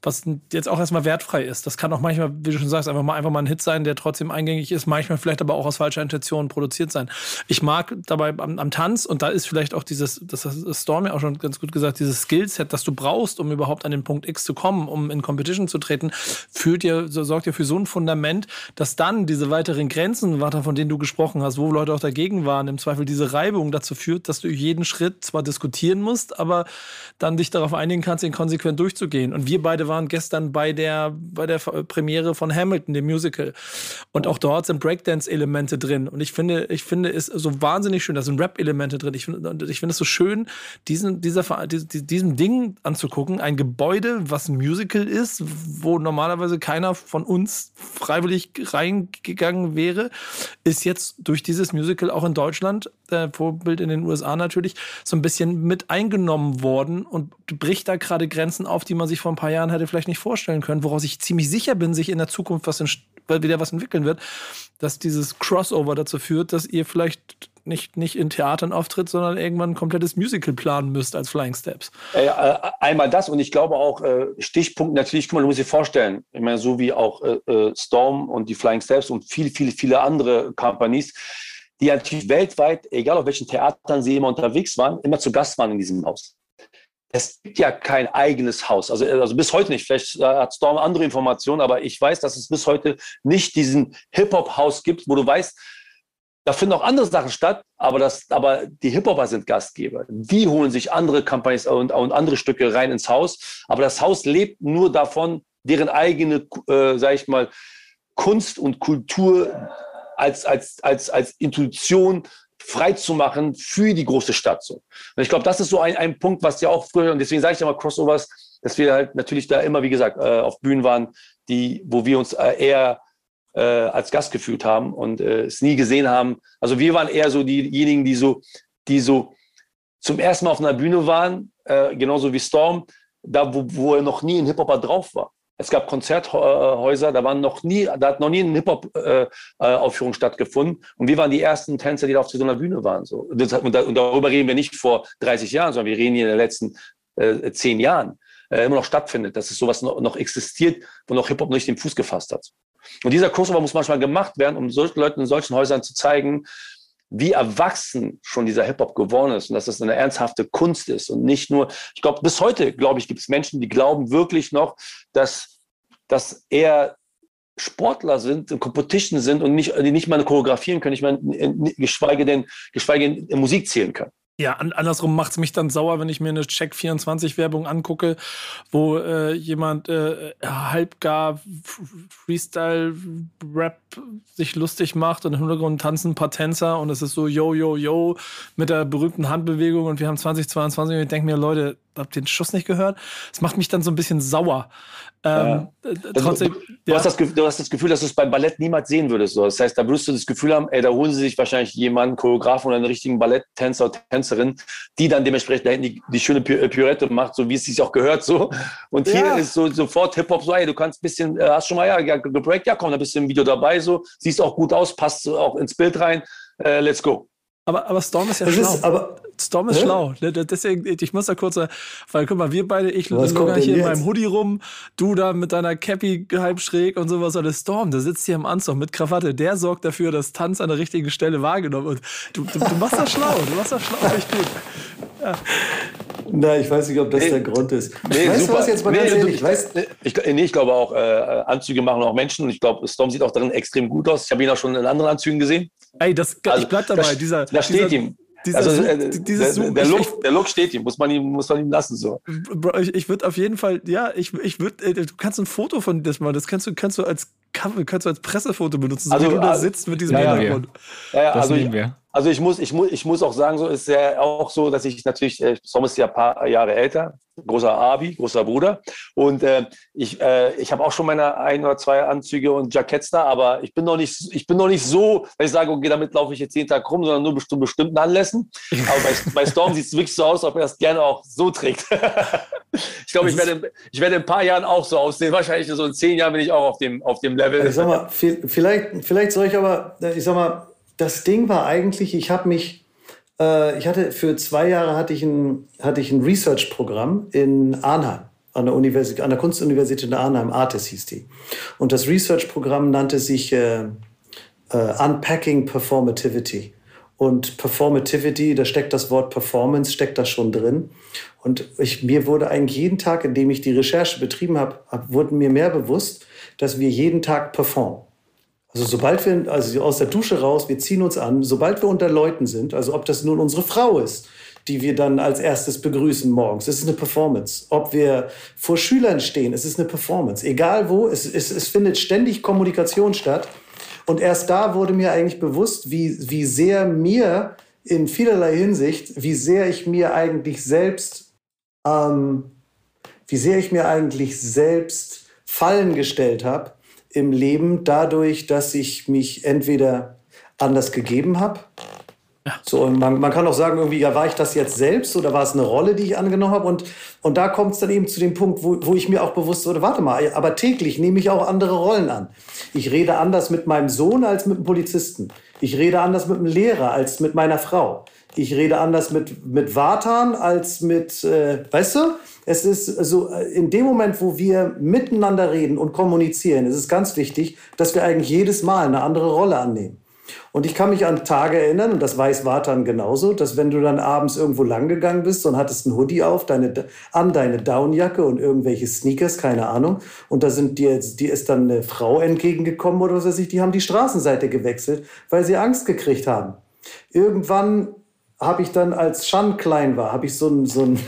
was jetzt auch erstmal wertfrei ist. Das kann auch manchmal, wie du schon sagst, einfach mal, einfach mal ein Hit sein, der trotzdem eingängig ist, manchmal vielleicht aber auch aus falscher Intention produziert sein. Ich mag dabei am, am Tanz, und da ist vielleicht auch dieses, das hat Storm ja auch schon ganz gut gesagt, dieses Skillset, das du brauchst, um überhaupt an den Punkt X zu kommen, um in Competition zu treten, führt ja, sorgt ja für so ein Fundament, dass dann diese weiteren Grenzen, von denen du gesprochen hast, wo Leute auch dagegen waren, im Zweifel diese Reibung dazu führt, dass du jeden Schritt zwar diskutieren musst, aber dann dich darauf einigen kannst, ihn konsequent durchzugehen. Und wir beide waren gestern bei der, bei der Premiere von Hamilton, dem Musical. Und auch dort sind Breakdance-Elemente drin. Und ich finde, ich finde es so wahnsinnig schön, da sind Rap-Elemente drin. Ich Ich finde ich find es so schön, diesen, dieser, diesem Ding anzugucken. Ein Gebäude, was ein Musical ist, wo normalerweise keiner von uns freiwillig reingegangen wäre, ist jetzt durch dieses Musical auch in Deutschland, äh, Vorbild in den U S A natürlich, so ein bisschen mit eingenommen worden und bricht da gerade Grenzen auf, die man sich vor ein paar Jahren hätte vielleicht nicht vorstellen können, woraus ich ziemlich sicher bin, sich in der Zukunft was in, wieder was entwickeln wird, dass dieses Crossover dazu führt, dass ihr vielleicht Nicht, nicht in Theatern auftritt, sondern irgendwann ein komplettes Musical planen müsst als Flying Steps. Äh, einmal das, und ich glaube auch, äh, Stichpunkt natürlich, guck mal, du musst dir vorstellen, ich meine, so wie auch äh, Storm und die Flying Steps und viele, viele, viele andere Companies, die natürlich weltweit, egal auf welchen Theatern sie immer unterwegs waren, immer zu Gast waren in diesem Haus. Es gibt ja kein eigenes Haus, also, also bis heute nicht. Vielleicht hat Storm andere Informationen, aber ich weiß, dass es bis heute nicht diesen Hip-Hop-Haus gibt, wo du weißt, Da finden auch andere Sachen statt, aber, das, aber die Hip-Hopper sind Gastgeber. Die holen sich andere Companies und, und andere Stücke rein ins Haus. Aber das Haus lebt nur davon, deren eigene, äh, sag ich mal, Kunst und Kultur als, als, als, als Intuition freizumachen für die große Stadt. So. Und ich glaube, das ist so ein, ein Punkt, was ja auch früher, und deswegen sage ich ja mal Crossovers, dass wir halt natürlich da immer, wie gesagt, äh, auf Bühnen waren, die, wo wir uns äh, eher Äh, als Gast gefühlt haben und äh, es nie gesehen haben. Also wir waren eher so diejenigen, die so, die so zum ersten Mal auf einer Bühne waren, äh, genauso wie Storm, da wo, wo er noch nie ein Hip-Hopper drauf war. Es gab Konzerthäuser, da waren noch nie, da hat noch nie eine Hip-Hop-Aufführung äh, stattgefunden. Und wir waren die ersten Tänzer, die da auf so einer Bühne waren. So. Das, und, da, und darüber reden wir nicht vor dreißig Jahren, sondern wir reden hier in den letzten äh, zehn Jahren äh, immer noch stattfindet, dass es sowas noch, noch existiert, wo noch Hip-Hop nicht den Fuß gefasst hat. Und dieser Crossover muss manchmal gemacht werden, um solchen Leuten in solchen Häusern zu zeigen, wie erwachsen schon dieser Hip-Hop geworden ist und dass das eine ernsthafte Kunst ist und nicht nur, ich glaube, bis heute, glaube ich, gibt es Menschen, die glauben wirklich noch, dass, dass eher Sportler sind, in Competition sind und nicht, die nicht mal choreografieren können, nicht mal, geschweige denn, geschweige denn Musik zählen können. Ja, andersrum macht es mich dann sauer, wenn ich mir eine Check vierundzwanzig-Werbung angucke, wo äh, jemand äh, halbgar Freestyle-Rap sich lustig macht und im Hintergrund tanzen ein paar Tänzer und es ist so yo, yo, yo mit der berühmten Handbewegung und wir haben zwanzig zweiundzwanzig und ich denke mir, Leute, habt ihr den Schuss nicht gehört? Das macht mich dann so ein bisschen sauer. Ähm, ja. trotzdem, also, du, ja. hast das, du hast das Gefühl, dass du es beim Ballett niemals sehen würdest. So. Das heißt, da würdest du das Gefühl haben, ey, da holen sie sich wahrscheinlich jemanden, Choreografen oder einen richtigen Balletttänzer oder Tänzerin, die dann dementsprechend da hinten die, die schöne Pirouette macht, so wie es sich auch gehört. So. Und hier ja. ist so, sofort Hip-Hop so, ey, du kannst ein bisschen, hast schon mal ja, gebreakt, ja komm, da bist du im Video dabei, so, siehst auch gut aus, passt auch ins Bild rein, äh, let's go. Aber, aber Storm ist ja das schlau. Ist, aber, Storm ist ne? schlau. Deswegen, ich muss da kurz, weil guck mal, wir beide, ich sogar hier in meinem Hoodie rum, du da mit deiner Cappy halb schräg und sowas. Und der Storm, der sitzt hier im Anzug mit Krawatte, der sorgt dafür, dass Tanz an der richtigen Stelle wahrgenommen wird. Du, du, du machst das schlau, du machst das schlau, echt gut. Ja. Na, ich weiß nicht, ob das nee, der Grund ist. Nee, weißt super. du was jetzt mal nee, ganz ehrlich? Ich, weiß, nee, ich, nee, ich glaube auch, äh, Anzüge machen auch Menschen. Und ich glaube, Storm sieht auch darin extrem gut aus. Ich habe ihn auch schon in anderen Anzügen gesehen. Ey, das, also, ich bleib dabei. Da, dieser, da steht dieser, ihm. Dieser, also, äh, dieses der, der, Look, der Look steht ihm. Muss man ihm, muss man ihm lassen. So. Bro, ich ich würde auf jeden Fall, ja, ich, ich würde, du kannst ein Foto von das machen. Das kannst du, kannst du als kannst du als Pressefoto benutzen, so also, wie du da also, sitzt mit diesem ja, Hintergrund. Ja, ja, das also, nehmen wir. Also ich muss, ich muss, ich muss auch sagen, so ist ja auch so, dass ich natürlich, Storm ist ja ein paar Jahre älter, großer Abi, großer Bruder. Und äh, ich, äh, ich habe auch schon meine ein oder zwei Anzüge und Jacketts da, aber ich bin noch nicht, ich bin noch nicht so, weil ich sage, okay, damit laufe ich jetzt jeden Tag rum, sondern nur zu bestimmten Anlässen. Aber bei, bei Storm sieht es wirklich so aus, ob er das gerne auch so trägt. Ich glaube, ich werde, ich werde in ein paar Jahren auch so aussehen. Wahrscheinlich so in zehn Jahren bin ich auch auf dem, auf dem Level. Ich sag mal, vielleicht, vielleicht soll ich aber, ich sag mal, das Ding war eigentlich, ich habe mich, äh, ich hatte für zwei Jahre hatte ich ein, hatte ich ein Research-Programm in Arnheim, an der, Universität, an der Kunstuniversität in Arnheim, Artis hieß die. Und das Research-Programm nannte sich äh, äh, Unpacking Performativity. Und Performativity, da steckt das Wort Performance, steckt da schon drin. Und ich, mir wurde eigentlich jeden Tag, indem ich die Recherche betrieben habe, hab, wurde mir mehr bewusst, dass wir jeden Tag performen. Also sobald wir also aus der Dusche raus, wir ziehen uns an, sobald wir unter Leuten sind, also ob das nun unsere Frau ist, die wir dann als erstes begrüßen morgens, es ist eine Performance. Ob wir vor Schülern stehen, es ist eine Performance. Egal wo, es, es, es findet ständig Kommunikation statt. Und erst da wurde mir eigentlich bewusst, wie, wie sehr mir in vielerlei Hinsicht, wie sehr ich mir eigentlich selbst, ähm, wie sehr ich mir eigentlich selbst Fallen gestellt habe, im Leben dadurch, dass ich mich entweder anders gegeben habe. Ja. So, man, man kann auch sagen, irgendwie, ja, war ich das jetzt selbst oder war es eine Rolle, die ich angenommen habe? Und, und da kommt es dann eben zu dem Punkt, wo, wo ich mir auch bewusst wurde, warte mal, aber täglich nehme ich auch andere Rollen an. Ich rede anders mit meinem Sohn als mit einem Polizisten. Ich rede anders mit einem Lehrer als mit meiner Frau. Ich rede anders mit, mit Watern als mit, äh, weißt du? Es ist so, in dem Moment, wo wir miteinander reden und kommunizieren, ist es ganz wichtig, dass wir eigentlich jedes Mal eine andere Rolle annehmen. Und ich kann mich an Tage erinnern, und das weiß Watern genauso, dass wenn du dann abends irgendwo lang gegangen bist und hattest einen Hoodie auf, deine, an deine Downjacke und irgendwelche Sneakers, keine Ahnung, und da sind dir, dir ist dann eine Frau entgegengekommen oder was weiß ich, die haben die Straßenseite gewechselt, weil sie Angst gekriegt haben. Irgendwann habe ich dann, als Sean klein war, habe ich so ein, so ein,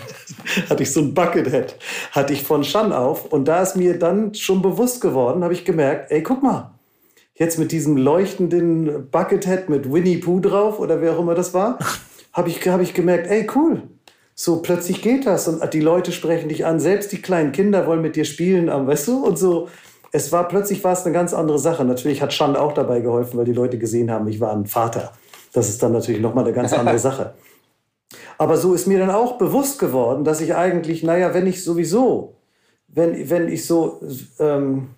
hatte ich so ein Buckethead, hatte ich von Sean auf. Und da ist mir dann schon bewusst geworden, habe ich gemerkt, ey, guck mal, jetzt mit diesem leuchtenden Buckethead mit Winnie Pooh drauf oder wer auch immer das war, habe ich, hab ich gemerkt, ey, cool, so plötzlich geht das. Und die Leute sprechen dich an, selbst die kleinen Kinder wollen mit dir spielen, weißt du, und so. Es war, plötzlich war es eine ganz andere Sache. Natürlich hat Sean auch dabei geholfen, weil die Leute gesehen haben, ich war ein Vater. Das ist dann natürlich nochmal eine ganz andere Sache. Aber so ist mir dann auch bewusst geworden, dass ich eigentlich, naja, wenn ich sowieso, wenn, wenn ich so, ähm,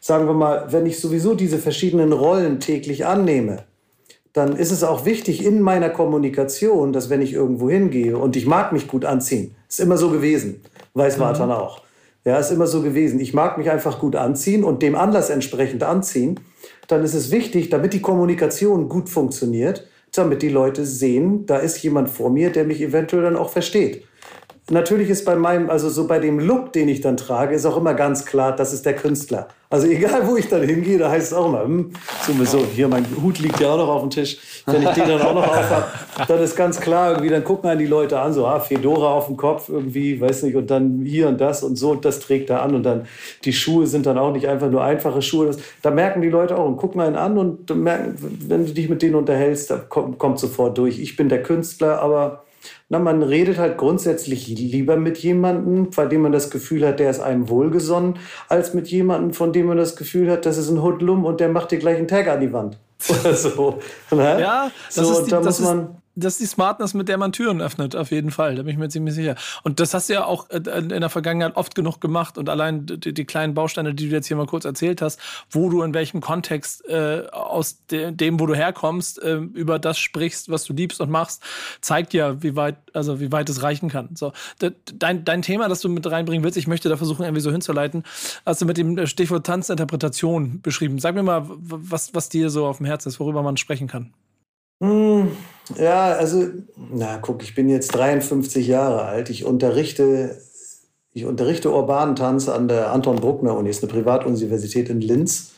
sagen wir mal, wenn ich sowieso diese verschiedenen Rollen täglich annehme, dann ist es auch wichtig in meiner Kommunikation, dass wenn ich irgendwo hingehe und ich mag mich gut anziehen, ist immer so gewesen, weiß Martin mhm. auch. Ja, ist immer so gewesen. Ich mag mich einfach gut anziehen und dem Anlass entsprechend anziehen. Dann ist es wichtig, damit die Kommunikation gut funktioniert, damit die Leute sehen, da ist jemand vor mir, der mich eventuell dann auch versteht. Natürlich ist bei meinem, also so bei dem Look, den ich dann trage, ist auch immer ganz klar, das ist der Künstler. Also egal, wo ich dann hingehe, da heißt es auch immer, hm, so, hier, mein Hut liegt ja auch noch auf dem Tisch. Wenn ich den dann auch noch aufhabe, dann ist ganz klar, irgendwie, dann gucken einen die Leute an, so, ah, Fedora auf dem Kopf irgendwie, weiß nicht, und dann hier und das und so, und das trägt er an. Und dann, die Schuhe sind dann auch nicht einfach nur einfache Schuhe. Das, da merken die Leute auch und gucken einen an und merken, wenn du dich mit denen unterhältst, da kommt, kommt sofort durch, ich bin der Künstler, aber... Na, man redet halt grundsätzlich lieber mit jemandem, bei dem man das Gefühl hat, der ist einem wohlgesonnen, als mit jemandem, von dem man das Gefühl hat, das ist ein Hoodlum und der macht dir gleich einen Tag an die Wand. Oder so. Ne? Ja, das, so, ist die, da das, muss man ist, das ist die Smartness, mit der man Türen öffnet, auf jeden Fall. Da bin ich mir ziemlich sicher. Und das hast du ja auch in der Vergangenheit oft genug gemacht. Und allein die, die kleinen Bausteine, die du jetzt hier mal kurz erzählt hast, wo du in welchem Kontext äh, aus de- dem, wo du herkommst, äh, über das sprichst, was du liebst und machst, zeigt ja, wie weit, also wie weit es reichen kann. So, dein, dein Thema, das du mit reinbringen willst, ich möchte da versuchen, irgendwie so hinzuleiten, hast du mit dem Stichwort Tanzinterpretation beschrieben. Sag mir mal, was, was dir so auf dem Herzen ist, worüber man sprechen kann. Ja, also, na guck, ich bin jetzt dreiundfünfzig Jahre alt. Ich unterrichte, ich unterrichte urbanen Tanz an der Anton-Bruckner-Uni. Das ist eine Privatuniversität in Linz.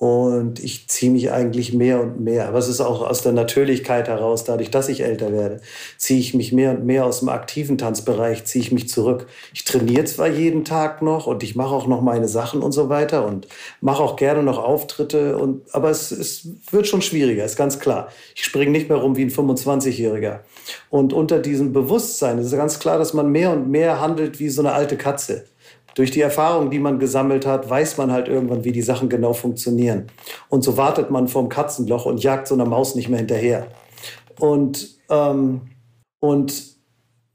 Und ich ziehe mich eigentlich mehr und mehr, aber es ist auch aus der Natürlichkeit heraus, dadurch, dass ich älter werde, ziehe ich mich mehr und mehr aus dem aktiven Tanzbereich, ziehe ich mich zurück. Ich trainiere zwar jeden Tag noch und ich mache auch noch meine Sachen und so weiter und mache auch gerne noch Auftritte, und, aber es, es wird schon schwieriger, ist ganz klar. Ich springe nicht mehr rum wie ein fünfundzwanzigjähriger. Und unter diesem Bewusstsein ist ganz klar, dass man mehr und mehr handelt wie so eine alte Katze. Durch die Erfahrung, die man gesammelt hat, weiß man halt irgendwann, wie die Sachen genau funktionieren. Und so wartet man vorm Katzenloch und jagt so einer Maus nicht mehr hinterher. Und, ähm, und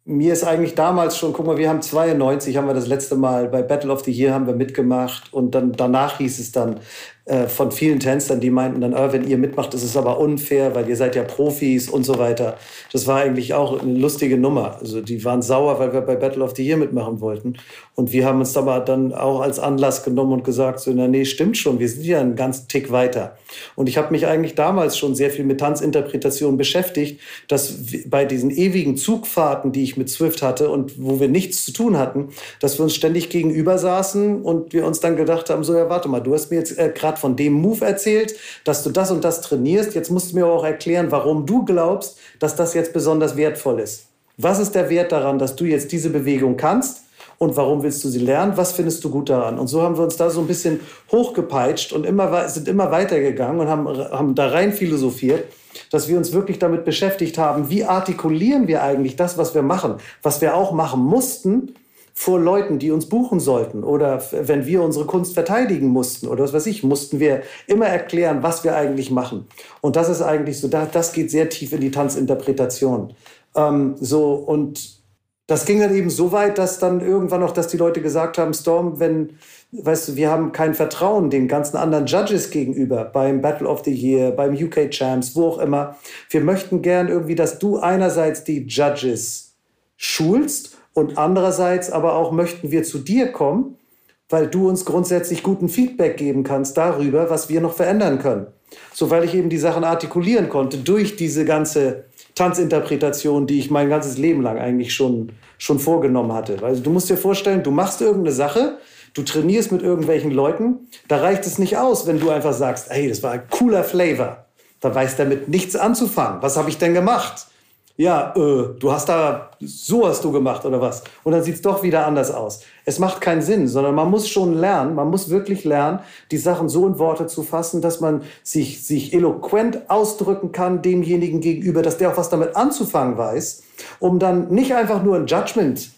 mir ist eigentlich damals schon, guck mal, wir haben zweiundneunzig, haben wir das letzte Mal bei Battle of the Year haben wir mitgemacht. Und dann danach hieß es dann äh, von vielen Tänzern, die meinten dann, ah, wenn ihr mitmacht, ist es aber unfair, weil ihr seid ja Profis und so weiter. Das war eigentlich auch eine lustige Nummer. Also die waren sauer, weil wir bei Battle of the Year mitmachen wollten. Und wir haben uns aber dann auch als Anlass genommen und gesagt, so, na nee, stimmt schon, wir sind ja einen ganzen Tick weiter. Und ich habe mich eigentlich damals schon sehr viel mit Tanzinterpretation beschäftigt, dass bei diesen ewigen Zugfahrten, die ich mit Swift hatte und wo wir nichts zu tun hatten, dass wir uns ständig gegenüber saßen und wir uns dann gedacht haben, so, ja, warte mal, du hast mir jetzt äh, gerade von dem Move erzählt, dass du das und das trainierst, jetzt musst du mir aber auch erklären, warum du glaubst, dass das jetzt besonders wertvoll ist. Was ist der Wert daran, dass du jetzt diese Bewegung kannst? Und warum willst du sie lernen? Was findest du gut daran? Und so haben wir uns da so ein bisschen hochgepeitscht und immer, sind immer weitergegangen und haben, haben da rein philosophiert, dass wir uns wirklich damit beschäftigt haben, wie artikulieren wir eigentlich das, was wir machen, was wir auch machen mussten vor Leuten, die uns buchen sollten oder wenn wir unsere Kunst verteidigen mussten oder was weiß ich, mussten wir immer erklären, was wir eigentlich machen. Und das ist eigentlich so, das geht sehr tief in die Tanzinterpretation. Ähm, so und Das ging dann eben so weit, dass dann irgendwann auch, dass die Leute gesagt haben, Storm, wenn, weißt du, wir haben kein Vertrauen den ganzen anderen Judges gegenüber, beim Battle of the Year, beim U K Champs, wo auch immer. Wir möchten gern irgendwie, dass du einerseits die Judges schulst und andererseits aber auch möchten wir zu dir kommen, weil du uns grundsätzlich guten Feedback geben kannst darüber, was wir noch verändern können. soweit ich eben die Sachen artikulieren konnte durch diese ganze Tanzinterpretation, die ich mein ganzes Leben lang eigentlich schon, schon vorgenommen hatte. Also du musst dir vorstellen, du machst irgendeine Sache, du trainierst mit irgendwelchen Leuten, da reicht es nicht aus, wenn du einfach sagst, hey, das war ein cooler Flavor. Da weiß damit nichts anzufangen. Was habe ich denn gemacht? Ja, äh, du hast da, so hast du gemacht oder was? Und dann sieht es doch wieder anders aus. Es macht keinen Sinn, sondern man muss schon lernen, man muss wirklich lernen, die Sachen so in Worte zu fassen, dass man sich, sich eloquent ausdrücken kann demjenigen gegenüber, dass der auch was damit anzufangen weiß, um dann nicht einfach nur ein Judgment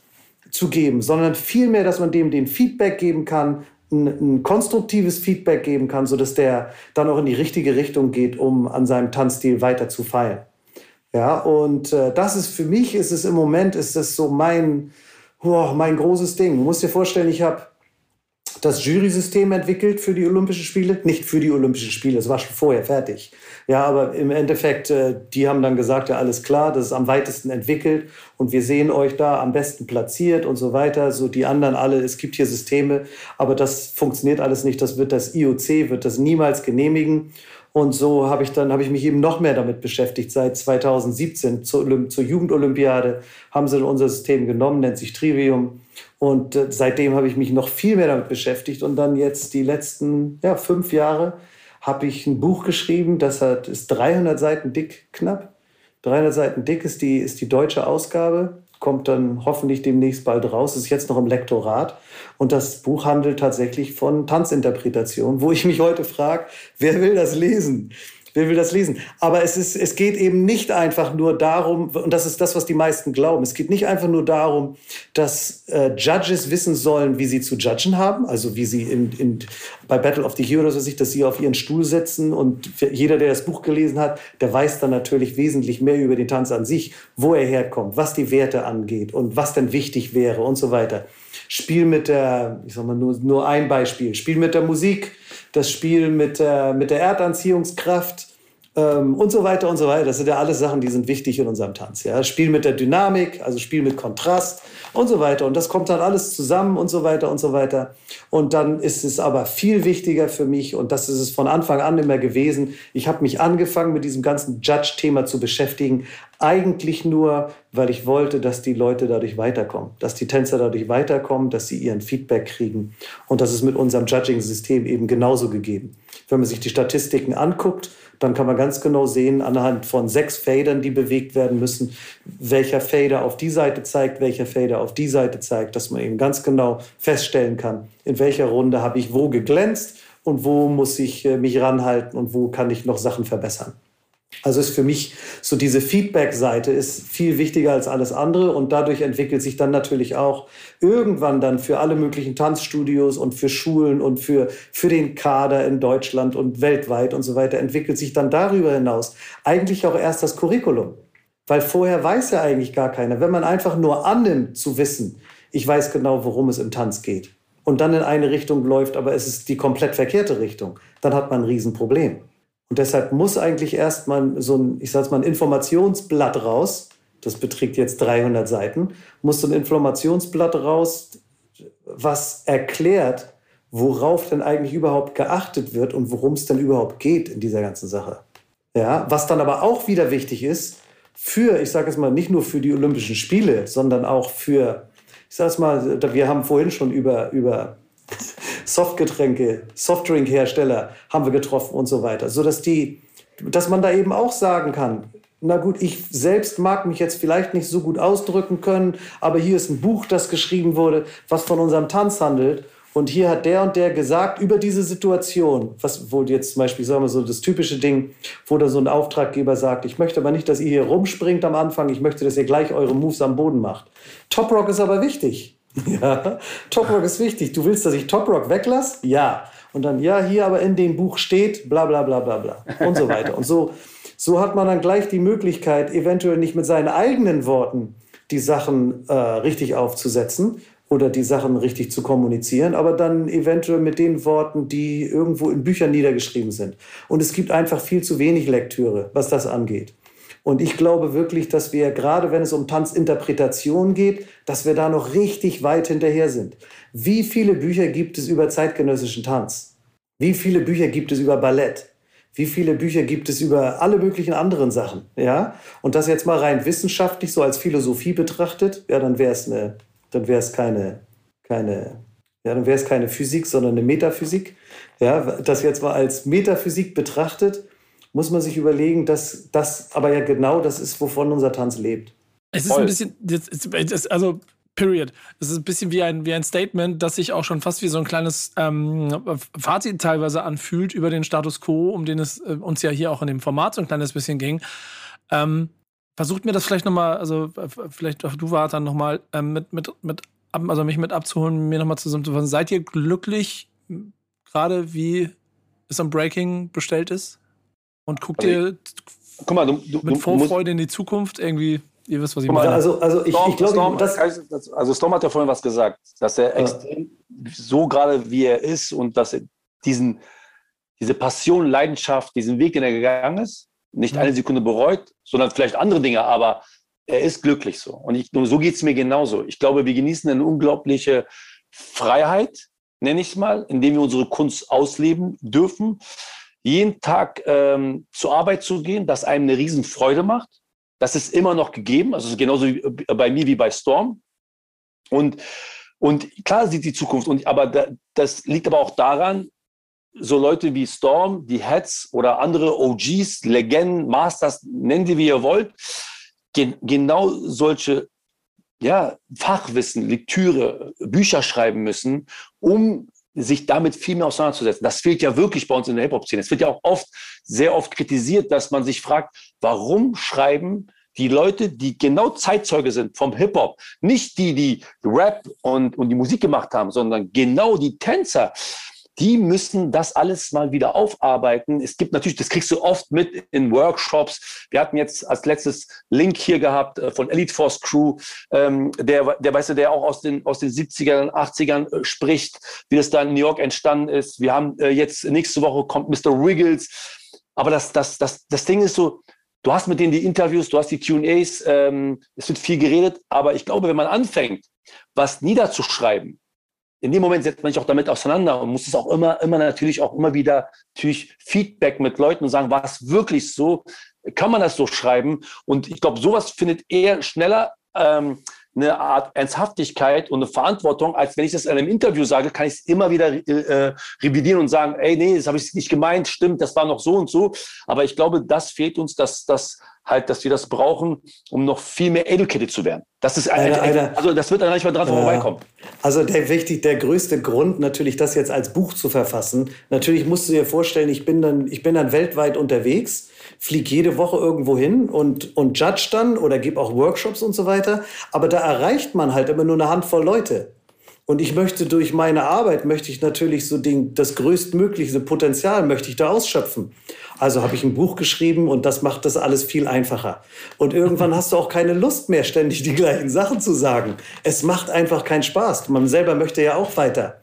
zu geben, sondern vielmehr, dass man dem den Feedback geben kann, ein, ein konstruktives Feedback geben kann, sodass der dann auch in die richtige Richtung geht, um an seinem Tanzstil weiter zu feilen. Ja, und äh, das ist für mich, ist es im Moment, ist das so mein, oh, mein großes Ding. Du musst dir vorstellen, ich habe das Jury-System entwickelt für die Olympischen Spiele. Nicht für die Olympischen Spiele, das war schon vorher fertig. Ja, aber im Endeffekt, äh, die haben dann gesagt, ja, alles klar, das ist am weitesten entwickelt und wir sehen euch da am besten platziert und so weiter. So die anderen alle, es gibt hier Systeme, aber das funktioniert alles nicht. Das wird das I O C, wird das niemals genehmigen. Und so habe ich dann habe ich mich eben noch mehr damit beschäftigt. Seit zweitausendsiebzehn zur, zur Jugendolympiade haben sie unser System genommen, nennt sich Trivium. Und äh, seitdem habe ich mich noch viel mehr damit beschäftigt. Und dann jetzt die letzten ja, fünf Jahre habe ich ein Buch geschrieben, das hat, ist dreihundert Seiten dick, knapp. dreihundert Seiten dick ist die, ist die deutsche Ausgabe. Kommt dann hoffentlich demnächst bald raus, ist jetzt noch im Lektorat. Und das Buch handelt tatsächlich von Tanzinterpretation, wo ich mich heute frage, wer will das lesen? Wer will das lesen? Aber es, ist, es geht eben nicht einfach nur darum, und das ist das, was die meisten glauben, es geht nicht einfach nur darum, dass äh, Judges wissen sollen, wie sie zu judgen haben, also wie sie in, in, bei Battle of the Year oder so sich, dass sie auf ihren Stuhl setzen und jeder, der das Buch gelesen hat, der weiß dann natürlich wesentlich mehr über den Tanz an sich, wo er herkommt, was die Werte angeht und was denn wichtig wäre und so weiter. Spiel mit der, ich sag mal nur, nur ein Beispiel, Spiel mit der Musik, das Spiel mit, äh, mit der Erdanziehungskraft ähm, und so weiter und so weiter. Das sind ja alles Sachen, die sind wichtig in unserem Tanz. Ja? Spiel mit der Dynamik, also Spiel mit Kontrast und so weiter. Und das kommt dann alles zusammen und so weiter und so weiter. Und dann ist es aber viel wichtiger für mich, und das ist es von Anfang an immer gewesen, ich habe mich angefangen, mit diesem ganzen Judge-Thema zu beschäftigen, eigentlich nur, weil ich wollte, dass die Leute dadurch weiterkommen, dass die Tänzer dadurch weiterkommen, dass sie ihren Feedback kriegen. Und das ist mit unserem Judging-System eben genauso gegeben. Wenn man sich die Statistiken anguckt, dann kann man ganz genau sehen, anhand von sechs Fadern, die bewegt werden müssen, welcher Fader auf die Seite zeigt, welcher Fader auf die Seite zeigt, dass man eben ganz genau feststellen kann, in welcher Runde habe ich wo geglänzt und wo muss ich mich ranhalten und wo kann ich noch Sachen verbessern. Also ist für mich so diese Feedback-Seite ist viel wichtiger als alles andere und dadurch entwickelt sich dann natürlich auch irgendwann dann für alle möglichen Tanzstudios und für Schulen und für, für den Kader in Deutschland und weltweit und so weiter entwickelt sich dann darüber hinaus eigentlich auch erst das Curriculum. Weil vorher weiß ja eigentlich gar keiner, wenn man einfach nur annimmt zu wissen, ich weiß genau, worum es im Tanz geht und dann in eine Richtung läuft, aber es ist die komplett verkehrte Richtung, dann hat man ein Riesenproblem. Und deshalb muss eigentlich erst mal so ein, ich sag's mal, ein Informationsblatt raus, das beträgt jetzt dreihundert Seiten, muss so ein Informationsblatt raus, was erklärt, worauf denn eigentlich überhaupt geachtet wird und worum es denn überhaupt geht in dieser ganzen Sache. Ja, was dann aber auch wieder wichtig ist für, ich sage es mal, nicht nur für die Olympischen Spiele, sondern auch für, ich sag's mal, wir haben vorhin schon über über Softgetränke, Softdrinkhersteller haben wir getroffen und so weiter, sodass die, dass man da eben auch sagen kann, na gut, ich selbst mag mich jetzt vielleicht nicht so gut ausdrücken können, aber hier ist ein Buch, das geschrieben wurde, was von unserem Tanz handelt und hier hat der und der gesagt über diese Situation, was wohl jetzt zum Beispiel, sagen wir so das typische Ding, wo da so ein Auftraggeber sagt, ich möchte aber nicht, dass ihr hier rumspringt am Anfang, ich möchte, dass ihr gleich eure Moves am Boden macht. Top Rock ist aber wichtig. Ja, Top Rock ist wichtig. Du willst, dass ich Top Rock weglasse? Ja. Und dann, ja, hier aber in dem Buch steht, bla bla bla bla bla und so weiter. Und so, so hat man dann gleich die Möglichkeit, eventuell nicht mit seinen eigenen Worten die Sachen äh, richtig aufzusetzen oder die Sachen richtig zu kommunizieren, aber dann eventuell mit den Worten, die irgendwo in Büchern niedergeschrieben sind. Und es gibt einfach viel zu wenig Lektüre, was das angeht. Und ich glaube wirklich, dass wir, gerade wenn es um Tanzinterpretation geht, dass wir da noch richtig weit hinterher sind. Wie viele Bücher gibt es über zeitgenössischen Tanz? Wie viele Bücher gibt es über Ballett? Wie viele Bücher gibt es über alle möglichen anderen Sachen? Ja? Und das jetzt mal rein wissenschaftlich so als Philosophie betrachtet, ja, dann wäre es eine, dann wäre es keine, keine, ja, dann wäre es keine Physik, sondern eine Metaphysik. Ja, das jetzt mal als Metaphysik betrachtet, muss man sich überlegen, dass das aber ja genau das ist, wovon unser Tanz lebt. Es ist Voll. ein bisschen, das ist, also period. Es ist ein bisschen wie ein, wie ein Statement, das sich auch schon fast wie so ein kleines ähm, Fazit teilweise anfühlt über den Status quo, um den es äh, uns ja hier auch in dem Format so ein kleines bisschen ging. Ähm, versucht mir das vielleicht nochmal, also äh, vielleicht auch du, Watern, nochmal ähm, mit, mit, mit, ab, also mich mit abzuholen, mir nochmal zusammenzufassen. Seid ihr glücklich, gerade wie es am Breaking bestellt ist? Und guckt ihr guck mal, du, du, mit Vorfreude in die Zukunft irgendwie? Ihr wisst, was ich meine. Also, also, ich, Storm, ich glaube, Storm, das also Storm hat ja vorhin was gesagt, dass er ja. extrem, so gerade wie er ist und dass er diesen, diese Passion, Leidenschaft, diesen Weg, den er gegangen ist, nicht mhm. eine Sekunde bereut, sondern vielleicht andere Dinge, aber er ist glücklich so. Und ich, so geht es mir genauso. Ich glaube, wir genießen eine unglaubliche Freiheit, nenne ich es mal, indem wir unsere Kunst ausleben dürfen. Jeden Tag ähm, zur Arbeit zu gehen, das einem eine Riesenfreude macht. Das ist immer noch gegeben. Also genauso wie, äh, bei mir wie bei Storm. Und, und klar sieht die Zukunft. Und, aber da, das liegt aber auch daran, so Leute wie Storm, die Heads oder andere O Gs, Legenden, Masters, nennen die, wie ihr wollt, gen- genau solche ja, Fachwissen, Lektüre, Bücher schreiben müssen, um sich damit viel mehr auseinanderzusetzen. Das fehlt ja wirklich bei uns in der Hip-Hop-Szene. Es wird ja auch oft, sehr oft kritisiert, dass man sich fragt, warum schreiben die Leute, die genau Zeitzeuge sind vom Hip-Hop, nicht die, die Rap und, und die Musik gemacht haben, sondern genau die Tänzer, die müssen das alles mal wieder aufarbeiten. Es gibt natürlich, das kriegst du oft mit in Workshops. Wir hatten jetzt als letztes Link hier gehabt von Elite Force Crew, ähm, der, der, weißt du, der auch aus den, aus den siebzigern, achtzigern äh, spricht, wie das da in New York entstanden ist. Wir haben äh, jetzt, nächste Woche kommt Mister Wiggles. Aber das, das, das, das Ding ist so, du hast mit denen die Interviews, du hast die Q and A's, ähm, es wird viel geredet. Aber ich glaube, wenn man anfängt, was niederzuschreiben, in dem Moment setzt man sich auch damit auseinander und muss es auch immer, immer natürlich auch immer wieder natürlich Feedback mit Leuten und sagen, war es wirklich so? Kann man das so schreiben? Und ich glaube, sowas findet eher schneller ähm, eine Art Ernsthaftigkeit und eine Verantwortung, als wenn ich das in einem Interview sage, kann ich es immer wieder äh, revidieren und sagen, ey, nee, das habe ich nicht gemeint, stimmt, das war noch so und so. Aber ich glaube, das fehlt uns, dass das halt, dass wir das brauchen, um noch viel mehr educated zu werden. Das ist eine, eine, eine, also das wird dann nicht mal dran ja. vorbeikommen. Also der wichtig, der größte Grund natürlich, das jetzt als Buch zu verfassen. Natürlich musst du dir vorstellen, ich bin dann, ich bin dann weltweit unterwegs, fliege jede Woche irgendwo hin und, und judge dann oder gebe auch Workshops und so weiter. Aber da erreicht man halt immer nur eine Handvoll Leute. Und ich möchte durch meine Arbeit, möchte ich natürlich so den, das größtmögliche Potenzial möchte ich da ausschöpfen. Also habe ich ein Buch geschrieben und das macht das alles viel einfacher. Und irgendwann hast du auch keine Lust mehr, ständig die gleichen Sachen zu sagen. Es macht einfach keinen Spaß. Man selber möchte ja auch weiter.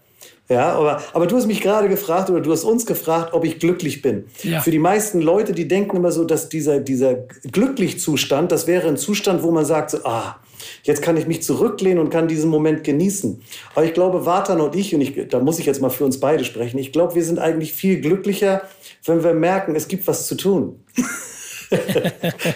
Ja, aber, aber du hast mich gerade gefragt oder du hast uns gefragt, ob ich glücklich bin. Ja. Für die meisten Leute, die denken immer so, dass dieser, dieser Glücklich-Zustand, das wäre ein Zustand, wo man sagt, so, ah, jetzt kann ich mich zurücklehnen und kann diesen Moment genießen. Aber ich glaube, Watern und ich, und ich, da muss ich jetzt mal für uns beide sprechen, ich glaube, wir sind eigentlich viel glücklicher, wenn wir merken, es gibt was zu tun.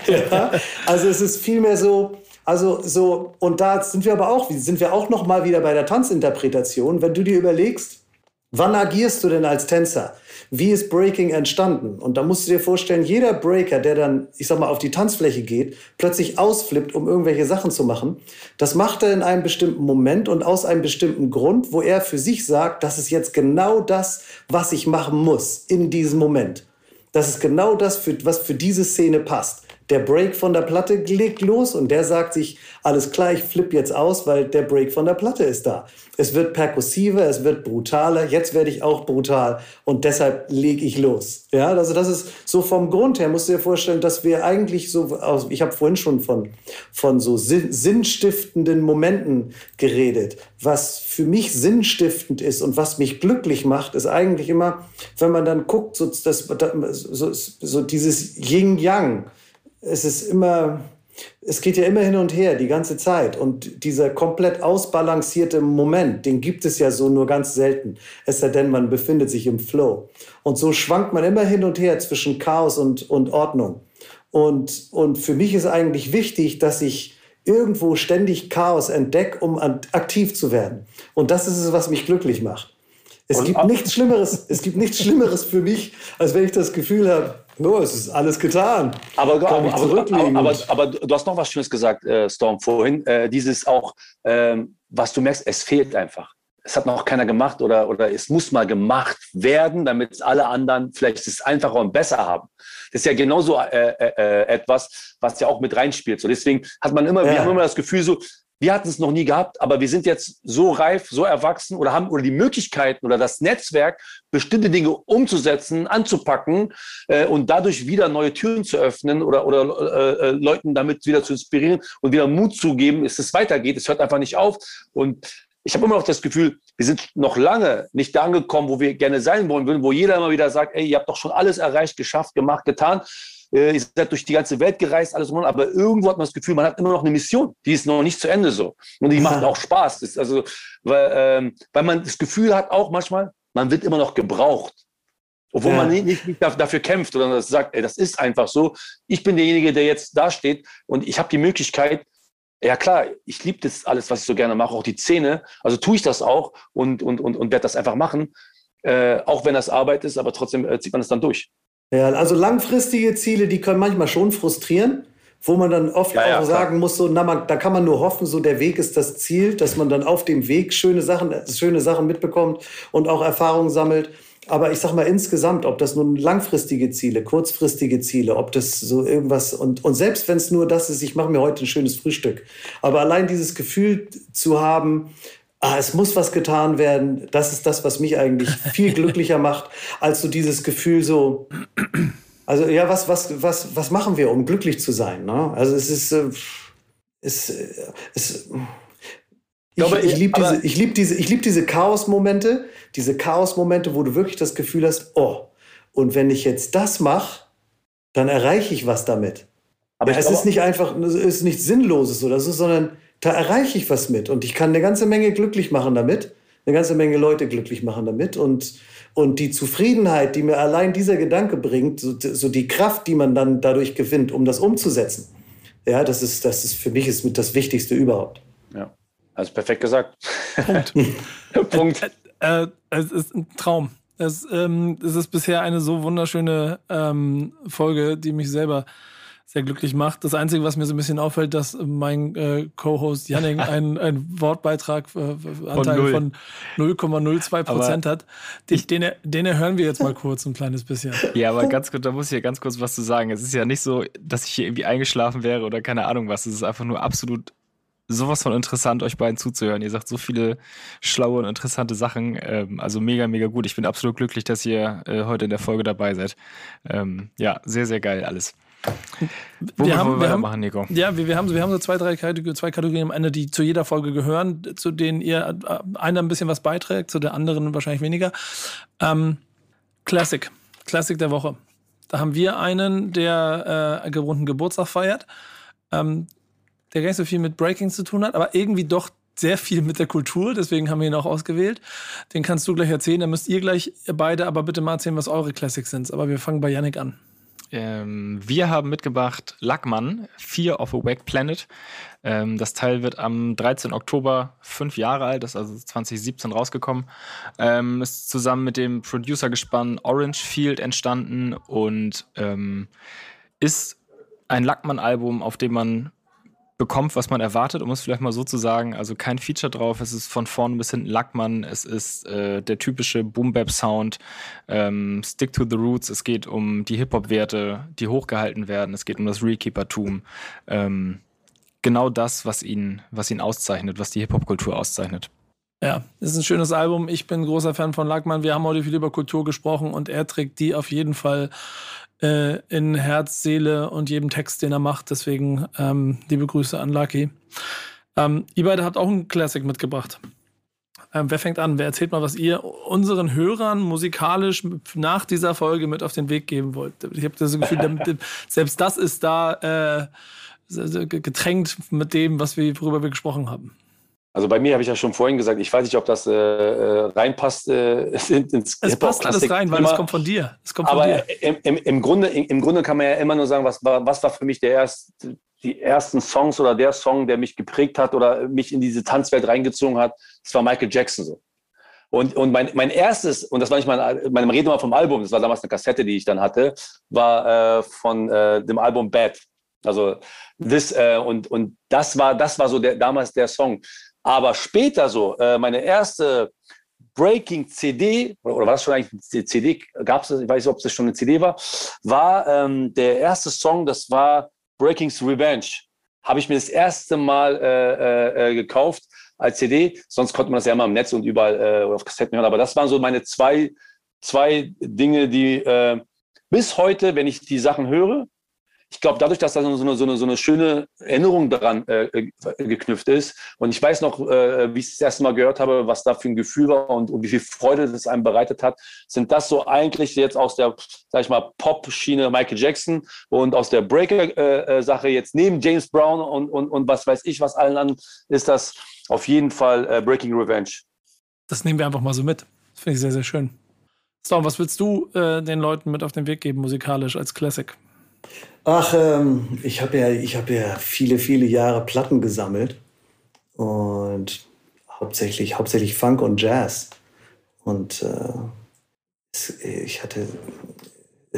ja? Also es ist vielmehr so, also so, und da sind wir aber auch, sind wir auch noch mal wieder bei der Tanzinterpretation, wenn du dir überlegst, wann agierst du denn als Tänzer? Wie ist Breaking entstanden? Und da musst du dir vorstellen, jeder Breaker, der dann, ich sag mal, auf die Tanzfläche geht, plötzlich ausflippt, um irgendwelche Sachen zu machen, das macht er in einem bestimmten Moment und aus einem bestimmten Grund, wo er für sich sagt, das ist jetzt genau das, was ich machen muss in diesem Moment. Das ist genau das, für, was für diese Szene passt. Der Break von der Platte legt los und der sagt sich, alles klar, ich flipp jetzt aus, weil der Break von der Platte ist da. Es wird perkussiver, es wird brutaler, jetzt werde ich auch brutal und deshalb lege ich los. Ja, also das ist so vom Grund her, musst du dir vorstellen, dass wir eigentlich so, ich habe vorhin schon von, von so sinnstiftenden Momenten geredet. Was für mich sinnstiftend ist und was mich glücklich macht, ist eigentlich immer, wenn man dann guckt, so, das, so, so dieses Yin-Yang. Es ist immer, es geht ja immer hin und her, die ganze Zeit. Und dieser komplett ausbalancierte Moment, den gibt es ja so nur ganz selten. Es sei denn, man befindet sich im Flow. Und so schwankt man immer hin und her zwischen Chaos und, und Ordnung. Und, und für mich ist eigentlich wichtig, dass ich irgendwo ständig Chaos entdecke, um aktiv zu werden. Und das ist es, was mich glücklich macht. Es gibt nichts Schlimmeres, es gibt nichts Schlimmeres für mich, als wenn ich das Gefühl habe, no, es ist alles getan. Aber, Kann aber, ich zurücklegen. Aber, aber, aber du hast noch was Schönes gesagt, äh, Storm, vorhin. Äh, dieses auch, äh, was du merkst, es fehlt einfach. Es hat noch keiner gemacht oder, oder es muss mal gemacht werden, damit alle anderen vielleicht es einfacher und besser haben. Das ist ja genauso äh, äh, etwas, was ja auch mit reinspielt. So, deswegen hat man immer, ja. wir haben immer das Gefühl so, wir hatten es noch nie gehabt, aber wir sind jetzt so reif, so erwachsen oder haben oder die Möglichkeiten oder das Netzwerk, bestimmte Dinge umzusetzen, anzupacken äh, und dadurch wieder neue Türen zu öffnen oder, oder äh, Leuten damit wieder zu inspirieren und wieder Mut zu geben, dass es weitergeht. Es hört einfach nicht auf. Und ich habe immer noch das Gefühl, wir sind noch lange nicht da angekommen, wo wir gerne sein wollen würden, wo jeder immer wieder sagt, ey, ihr habt doch schon alles erreicht, geschafft, gemacht, getan. Ihr seid durch die ganze Welt gereist, alles rum, aber irgendwo hat man das Gefühl, man hat immer noch eine Mission, die ist noch nicht zu Ende so. Und die macht auch Spaß. Das ist also, weil, ähm, weil man das Gefühl hat auch manchmal, man wird immer noch gebraucht. Obwohl ja. man nicht, nicht dafür kämpft oder das sagt, ey, das ist einfach so. Ich bin derjenige, der jetzt da steht und ich habe die Möglichkeit, ja klar, ich liebe das alles, was ich so gerne mache, auch die Szene, also tue ich das auch und, und, und, und werde das einfach machen, äh, auch wenn das Arbeit ist, aber trotzdem äh, zieht man es dann durch. Ja, also langfristige Ziele, die können manchmal schon frustrieren, wo man dann oft ja, auch ja, sagen klar. muss, so, na, man, da kann man nur hoffen, so der Weg ist das Ziel, dass man dann auf dem Weg schöne Sachen, schöne Sachen mitbekommt und auch Erfahrungen sammelt. Aber ich sag mal insgesamt, ob das nun langfristige Ziele, kurzfristige Ziele, ob das so irgendwas und, und selbst wenn es nur das ist, ich mache mir heute ein schönes Frühstück. Aber allein dieses Gefühl zu haben, ah, es muss was getan werden, das ist das, was mich eigentlich viel glücklicher macht, als so dieses Gefühl so, also ja, was, was, was, was machen wir, um glücklich zu sein? Ne? Also es ist, äh, es, äh, es ich, ich, ich liebe diese, ich lieb diese, ich lieb diese Chaos-Momente, diese Chaos-Momente, wo du wirklich das Gefühl hast, oh, und wenn ich jetzt das mache, dann erreiche ich was damit. Aber ja, es glaube, ist nicht einfach, es ist nichts Sinnloses oder so, sondern da erreiche ich was mit und ich kann eine ganze Menge glücklich machen damit, eine ganze Menge Leute glücklich machen damit und, und die Zufriedenheit, die mir allein dieser Gedanke bringt, so, so die Kraft, die man dann dadurch gewinnt, um das umzusetzen, ja, das ist, das ist für mich ist mit das Wichtigste überhaupt. Ja, also perfekt gesagt. Punkt. Punkt. Äh, äh, es ist ein Traum. Es, ähm, es ist bisher eine so wunderschöne ähm, Folge, die mich selber sehr glücklich macht. Das Einzige, was mir so ein bisschen auffällt, dass mein äh, Co-Host Janek einen, einen Wortbeitrag, äh, Anteil von null Komma null zwei Prozent hat. Den, den, den hören wir jetzt mal kurz ein kleines bisschen. Ja, aber ganz kurz, da muss ich ja ganz kurz was zu sagen. Es ist ja nicht so, dass ich hier irgendwie eingeschlafen wäre oder keine Ahnung was. Es ist einfach nur absolut sowas von interessant, euch beiden zuzuhören. Ihr sagt so viele schlaue und interessante Sachen. Ähm, also mega, mega gut. Ich bin absolut glücklich, dass ihr äh, heute in der Folge dabei seid. Ähm, ja, sehr, sehr geil alles. Wo wir haben, wir haben, machen, Nico? Ja, wir, wir, haben, wir haben so zwei, drei Kategorien, zwei Kategorien am Ende, die zu jeder Folge gehören, zu denen ihr einer ein bisschen was beiträgt, zu der anderen wahrscheinlich weniger. Ähm, Classic, Classic der Woche. Da haben wir einen, der äh, runden Geburtstag feiert, ähm, der gar nicht so viel mit Breakings zu tun hat, aber irgendwie doch sehr viel mit der Kultur, deswegen haben wir ihn auch ausgewählt. Den kannst du gleich erzählen, dann müsst ihr gleich beide aber bitte mal erzählen, was eure Classics sind. Aber wir fangen bei Janek an. Ähm, wir haben mitgebracht Lakmann, Fear of a Wack Planet. Ähm, das Teil wird am dreizehnten Oktober fünf Jahre alt, das ist also zwanzig siebzehn rausgekommen. Ähm, ist zusammen mit dem Producer-Gespann Orange Field entstanden und ähm, ist ein Lakmann-Album, auf dem man bekommt, was man erwartet, um es vielleicht mal so zu sagen. Also kein Feature drauf, es ist von vorne bis hinten Lakmann, es ist äh, der typische Boom-Bap-Sound, ähm, Stick to the Roots, es geht um die Hip-Hop-Werte, die hochgehalten werden, es geht um das Realkeeper-Tum. Ähm, genau das, was ihn, was ihn auszeichnet, was die Hip-Hop-Kultur auszeichnet. Ja, das ist ein schönes Album. Ich bin großer Fan von Lakmann. Wir haben heute viel über Kultur gesprochen und er trägt die auf jeden Fall in Herz, Seele und jedem Text, den er macht. Deswegen ähm, liebe Grüße an Lucky. Ähm, ihr beide habt auch einen Classic mitgebracht. Ähm, wer fängt an? Wer erzählt mal, was ihr unseren Hörern musikalisch nach dieser Folge mit auf den Weg geben wollt? Ich habe das Gefühl, selbst das ist da äh, getränkt mit dem, was wir, worüber wir gesprochen haben. Also bei mir habe ich ja schon vorhin gesagt, ich weiß nicht, ob das äh, reinpasst äh, ins Es passt alles rein, weil es kommt von dir. Es kommt von dir. Aber im, im, im, Grunde, im, im Grunde kann man ja immer nur sagen, was war, was war für mich der erste, die ersten Songs oder der Song, der mich geprägt hat oder mich in diese Tanzwelt reingezogen hat. Das war Michael Jackson so. Und, und mein, mein erstes, und das war nicht mein, meine Rede mal vom Album, das war damals eine Kassette, die ich dann hatte, war äh, von äh, dem Album Bad. Also das, äh, und, und das war, das war so der, damals der Song. Aber später so, äh, meine erste Breaking-C D, oder, oder war das schon eigentlich eine C D, gab's, ich weiß nicht, ob das schon eine C D war, war ähm, der erste Song, das war Breaking's Revenge. Habe ich mir das erste Mal äh, äh, gekauft als C D, sonst konnte man das ja immer im Netz und überall äh, auf Kassetten hören, aber das waren so meine zwei, zwei Dinge, die äh, bis heute, wenn ich die Sachen höre, ich glaube, dadurch, dass da so eine, so eine, so eine schöne Erinnerung daran äh, geknüpft ist. Und ich weiß noch, äh, wie ich es das erste Mal gehört habe, was da für ein Gefühl war und, und wie viel Freude das einem bereitet hat, sind das so eigentlich jetzt aus der, sag ich mal, Pop-Schiene Michael Jackson und aus der Breaker-Sache äh, jetzt neben James Brown und, und, und was weiß ich, was allen anderen, ist das auf jeden Fall äh, Breaking Revenge. Das nehmen wir einfach mal so mit. Das finde ich sehr, sehr schön. Storm, was willst du äh, den Leuten mit auf den Weg geben, musikalisch als Classic? Ach, ähm, ich habe ja, ich hab ja viele, viele Jahre Platten gesammelt und hauptsächlich, hauptsächlich Funk und Jazz. Und äh, ich hatte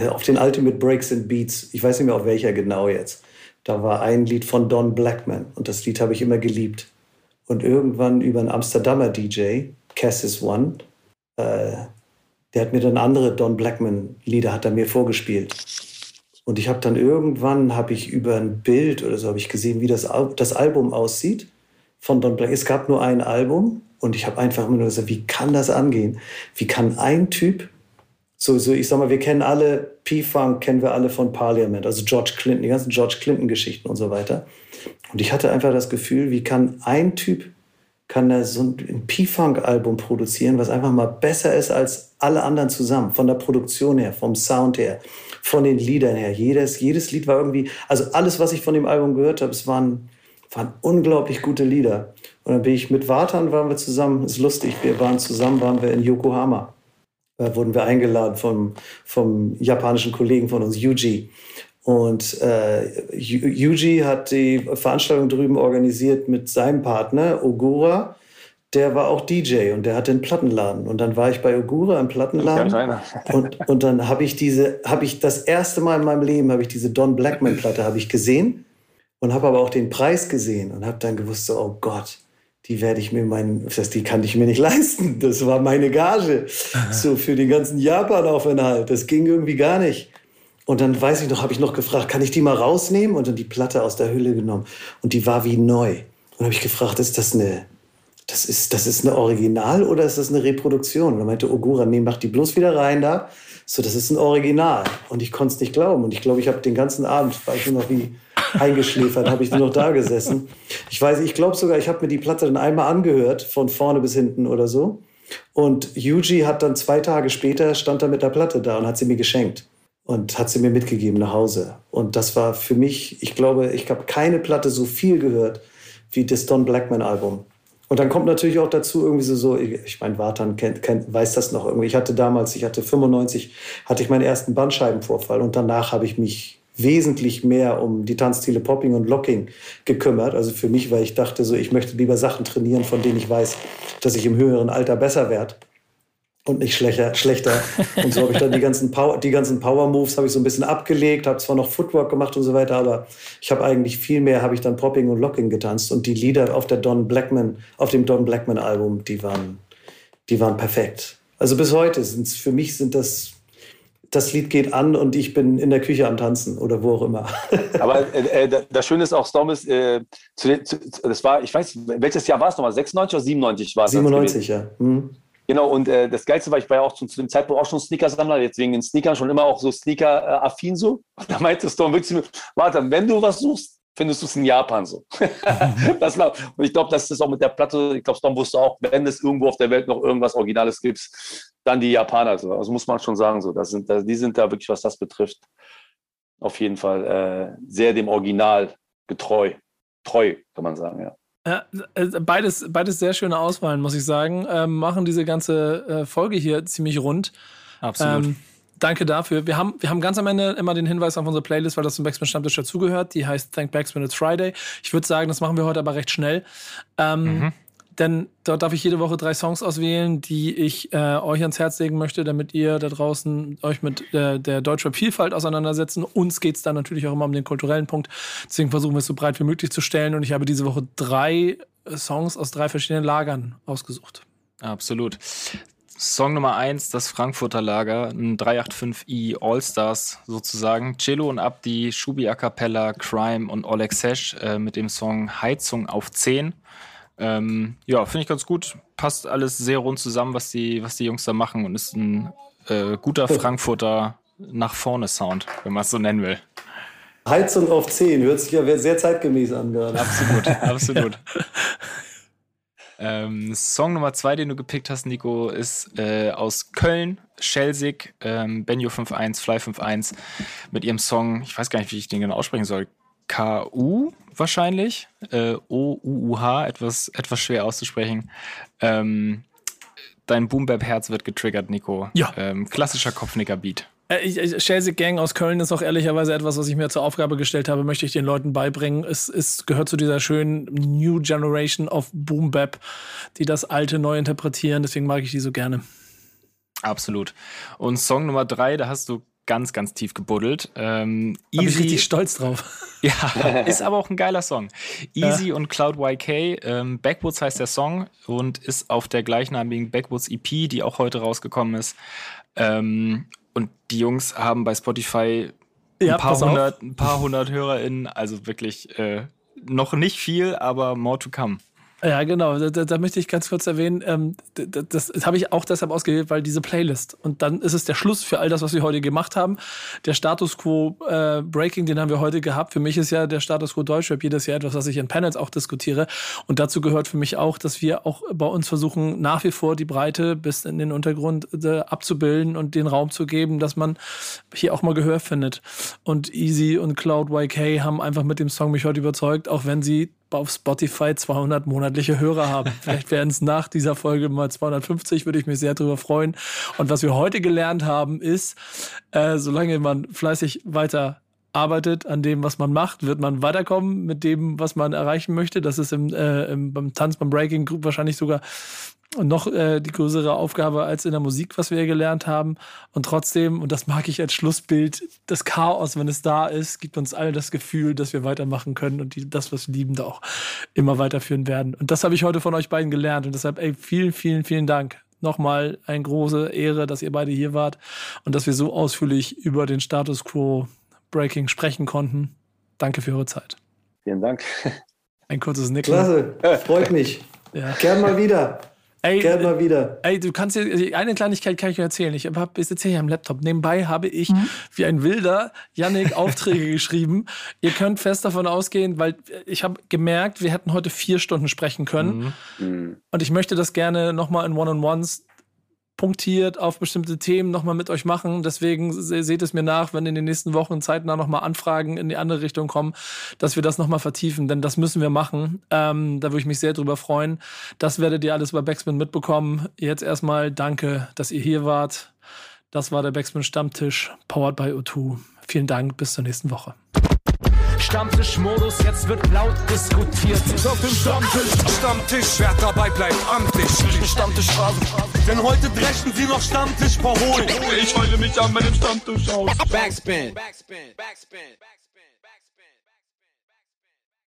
auf den Ultimate Breaks and Beats, ich weiß nicht mehr auf welcher genau jetzt, da war ein Lied von Don Blackman und das Lied habe ich immer geliebt. Und irgendwann über einen Amsterdamer D J, Cassis One, äh, der hat mir dann andere Don Blackman-Lieder hat er mir vorgespielt. Und ich habe dann irgendwann, habe ich über ein Bild oder so, habe ich gesehen, wie das, Al- das Album aussieht von Don Black. Es gab nur ein Album und ich habe einfach nur gesagt, wie kann das angehen? Wie kann ein Typ, so, so ich sag mal, wir kennen alle, P-Funk kennen wir alle von Parliament, also George Clinton, die ganzen George Clinton-Geschichten und so weiter. Und ich hatte einfach das Gefühl, wie kann ein Typ, kann er so ein P-Funk-Album produzieren, was einfach mal besser ist als alle anderen zusammen, von der Produktion her, vom Sound her, von den Liedern her. Jedes, jedes Lied war irgendwie, also alles, was ich von dem Album gehört habe, es waren, waren unglaublich gute Lieder. Und dann bin ich mit Watern, waren wir zusammen, ist lustig, wir waren zusammen, waren wir in Yokohama. Da wurden wir eingeladen vom, vom japanischen Kollegen von uns, Yuji. Und äh, Yuji hat die Veranstaltung drüben organisiert mit seinem Partner, Ogura. Der war auch D J und der hatte einen Plattenladen. Und dann war ich bei Ogura im Plattenladen. und, und dann habe ich diese, habe ich das erste Mal in meinem Leben, habe ich diese Don Blackman-Platte habe ich gesehen und habe aber auch den Preis gesehen und habe dann gewusst, so, oh Gott, die werde ich mir meinen, das heißt, die kann ich mir nicht leisten. Das war meine Gage. So für den ganzen Japan-Aufenthalt. Das ging irgendwie gar nicht. Und dann weiß ich noch, habe ich noch gefragt, kann ich die mal rausnehmen? Und dann die Platte aus der Hülle genommen. Und die war wie neu. Und habe ich gefragt, ist das eine, das ist, das ist eine Original oder ist das eine Reproduktion? Und dann meinte Ogura, nee, mach die bloß wieder rein da. So, das ist ein Original. Und ich konnte es nicht glauben. Und ich glaube, ich habe den ganzen Abend, war ich nur noch wie eingeschläfert, habe ich nur noch da gesessen. Ich weiß, ich glaube sogar, ich habe mir die Platte dann einmal angehört, von vorne bis hinten oder so. Und Yuji hat dann zwei Tage später, stand da mit der Platte da und hat sie mir geschenkt. Und hat sie mir mitgegeben nach Hause. Und das war für mich, ich glaube, ich habe keine Platte so viel gehört wie das Don Blackman-Album. Und dann kommt natürlich auch dazu irgendwie so, so ich meine, Watern kennt, kennt, weiß das noch irgendwie. Ich hatte damals, ich hatte fünfundneunzig, hatte ich meinen ersten Bandscheibenvorfall. Und danach habe ich mich wesentlich mehr um die Tanzstile Popping und Locking gekümmert. Also für mich, weil ich dachte so, ich möchte lieber Sachen trainieren, von denen ich weiß, dass ich im höheren Alter besser werde. Und nicht schlechter, schlechter. Und so habe ich dann die ganzen Power, die ganzen Power-Moves habe ich so ein bisschen abgelegt, habe zwar noch Footwork gemacht und so weiter, aber ich habe eigentlich viel mehr, habe ich dann Popping und Locking getanzt. Und die Lieder auf der Don Blackman, auf dem Don Blackman-Album, die waren, die waren perfekt. Also bis heute sind's, für mich sind das, das Lied geht an und ich bin in der Küche am Tanzen oder wo auch immer. Aber äh, das Schöne ist auch, Storm ist, äh, zu, zu, das war, ich weiß, welches Jahr war es nochmal? sechsundneunzig oder siebenundneunzig war es? siebenundneunzig, ja. Hm. Genau, und äh, das Geilste war, ich war ja auch zu, zu dem Zeitpunkt auch schon Sneakersammler, jetzt wegen den Sneakern schon immer auch so Sneaker-affin so. Und da meinte Storm wirklich zu mir, warte, wenn du was suchst, findest du es in Japan so. das war, und ich glaube, das ist auch mit der Platte, ich glaube, Storm wusste auch, wenn es irgendwo auf der Welt noch irgendwas Originales gibt, dann die Japaner. So. Also muss man schon sagen, so. Das sind, das, die sind da wirklich, was das betrifft, auf jeden Fall äh, sehr dem Original getreu. Treu, kann man sagen, ja. Ja, beides, beides sehr schöne Auswahlen, muss ich sagen. Ähm, machen diese ganze äh, Folge hier ziemlich rund. Absolut. Ähm, danke dafür. Wir haben, wir haben ganz am Ende immer den Hinweis auf unsere Playlist, weil das zum Baxman Stammtisch dazugehört. Die heißt Thank Baxman It's Friday. Ich würde sagen, das machen wir heute aber recht schnell. Ähm, mhm. Denn dort darf ich jede Woche drei Songs auswählen, die ich äh, euch ans Herz legen möchte, damit ihr da draußen euch mit äh, der deutschen Vielfalt auseinandersetzen. Uns geht es dann natürlich auch immer um den kulturellen Punkt. Deswegen versuchen wir es so breit wie möglich zu stellen. Und ich habe diese Woche drei Songs aus drei verschiedenen Lagern ausgesucht. Absolut. Song Nummer eins, das Frankfurter Lager, ein drei acht fünf i All-Stars sozusagen. Cello und Abdi, Shubi A Cappella, Crime und Oleg Sesh äh, mit dem Song Heizung auf zehn. Ähm, ja, finde ich ganz gut. Passt alles sehr rund zusammen, was die, was die Jungs da machen, und ist ein äh, guter Frankfurter Nach-Vorne-Sound, wenn man es so nennen will. Heizung auf zehn, hört sich ja sehr zeitgemäß an gerade. Absolut, absolut. ähm, Song Nummer zwei, den du gepickt hast, Nico, ist äh, aus Köln, Schelsig, ähm, Benjo fünf eins, Fly fünf eins, mit ihrem Song, ich weiß gar nicht, wie ich den genau aussprechen soll, K U wahrscheinlich, äh, O U U H, etwas, etwas schwer auszusprechen. Ähm, dein Boom-Bap-Herz wird getriggert, Nico. Ja. Ähm, klassischer Kopfnicker-Beat. Äh, Chelsea Gang aus Köln ist auch ehrlicherweise etwas, was ich mir zur Aufgabe gestellt habe, möchte ich den Leuten beibringen. Es, es gehört zu dieser schönen New Generation of Boom-Bap, die das Alte neu interpretieren. Deswegen mag ich die so gerne. Absolut. Und Song Nummer drei, da hast du ganz, ganz tief gebuddelt. Ähm, Easy, bin ich richtig stolz drauf. Ja, ist aber auch ein geiler Song. Easy äh. und Cloud Y K, ähm, Backwoods heißt der Song und ist auf der gleichnamigen Backwoods E P, die auch heute rausgekommen ist. Ähm, und die Jungs haben bei Spotify ja, ein, paar hundert, ein paar hundert HörerInnen, also wirklich äh, noch nicht viel, aber more to come. Ja, genau. Da, da möchte ich ganz kurz erwähnen, ähm, das, das habe ich auch deshalb ausgewählt, weil diese Playlist. Und dann ist es der Schluss für all das, was wir heute gemacht haben. Der Status Quo äh, Breaking, den haben wir heute gehabt. Für mich ist ja der Status Quo Deutschrap jedes Jahr etwas, was ich in Panels auch diskutiere. Und dazu gehört für mich auch, dass wir auch bei uns versuchen, nach wie vor die Breite bis in den Untergrund äh, abzubilden und den Raum zu geben, dass man hier auch mal Gehör findet. Und Easy und Cloud Y K haben einfach mit dem Song mich heute überzeugt, auch wenn sie auf Spotify zweihundert monatliche Hörer haben. Vielleicht werden es nach dieser Folge mal zweihundertfünfzig, würde ich mich sehr drüber freuen. Und was wir heute gelernt haben, ist, äh, solange man fleißig weiter arbeitet an dem, was man macht, wird man weiterkommen mit dem, was man erreichen möchte. Das ist im, äh, im, beim Tanz, beim Breaking Group wahrscheinlich sogar noch äh, die größere Aufgabe als in der Musik, was wir gelernt haben. Und trotzdem, und das mag ich als Schlussbild, das Chaos, wenn es da ist, gibt uns allen das Gefühl, dass wir weitermachen können und die, das, was wir lieben, da auch immer weiterführen werden. Und das habe ich heute von euch beiden gelernt. Und deshalb, ey, vielen, vielen, vielen Dank. Nochmal eine große Ehre, dass ihr beide hier wart und dass wir so ausführlich über den Status Quo Breaking sprechen konnten. Danke für eure Zeit. Vielen Dank. Ein kurzes Nicken. Klasse, freut mich. Ja. Gern mal wieder. Ey, Gern mal wieder. Ey, du kannst dir, eine Kleinigkeit kann ich euch erzählen. Ich, ich sitze hier am Laptop. Nebenbei habe ich mhm. wie ein Wilder Janek Aufträge geschrieben. Ihr könnt fest davon ausgehen, weil ich habe gemerkt, wir hätten heute vier Stunden sprechen können. Mhm. Und ich möchte das gerne nochmal in One-on-Ones punktiert auf bestimmte Themen nochmal mit euch machen. Deswegen seht es mir nach, wenn in den nächsten Wochen zeitnah nochmal Anfragen in die andere Richtung kommen, dass wir das nochmal vertiefen, denn das müssen wir machen. Ähm, da würde ich mich sehr drüber freuen. Das werdet ihr alles bei Baxman mitbekommen. Jetzt erstmal danke, dass ihr hier wart. Das war der Baxman Stammtisch, powered by O zwei. Vielen Dank, bis zur nächsten Woche. Stammtischmodus, jetzt wird laut diskutiert. Auf dem Stammtisch, Stammtisch, wer dabei bleibt, am Tisch. Stammtisch Phasen. Denn heute dreschen sie noch Stammtisch verholen. Ich heule mich an meinem Stammtisch aus. Backspin. Backspin. Backspin. Backspin.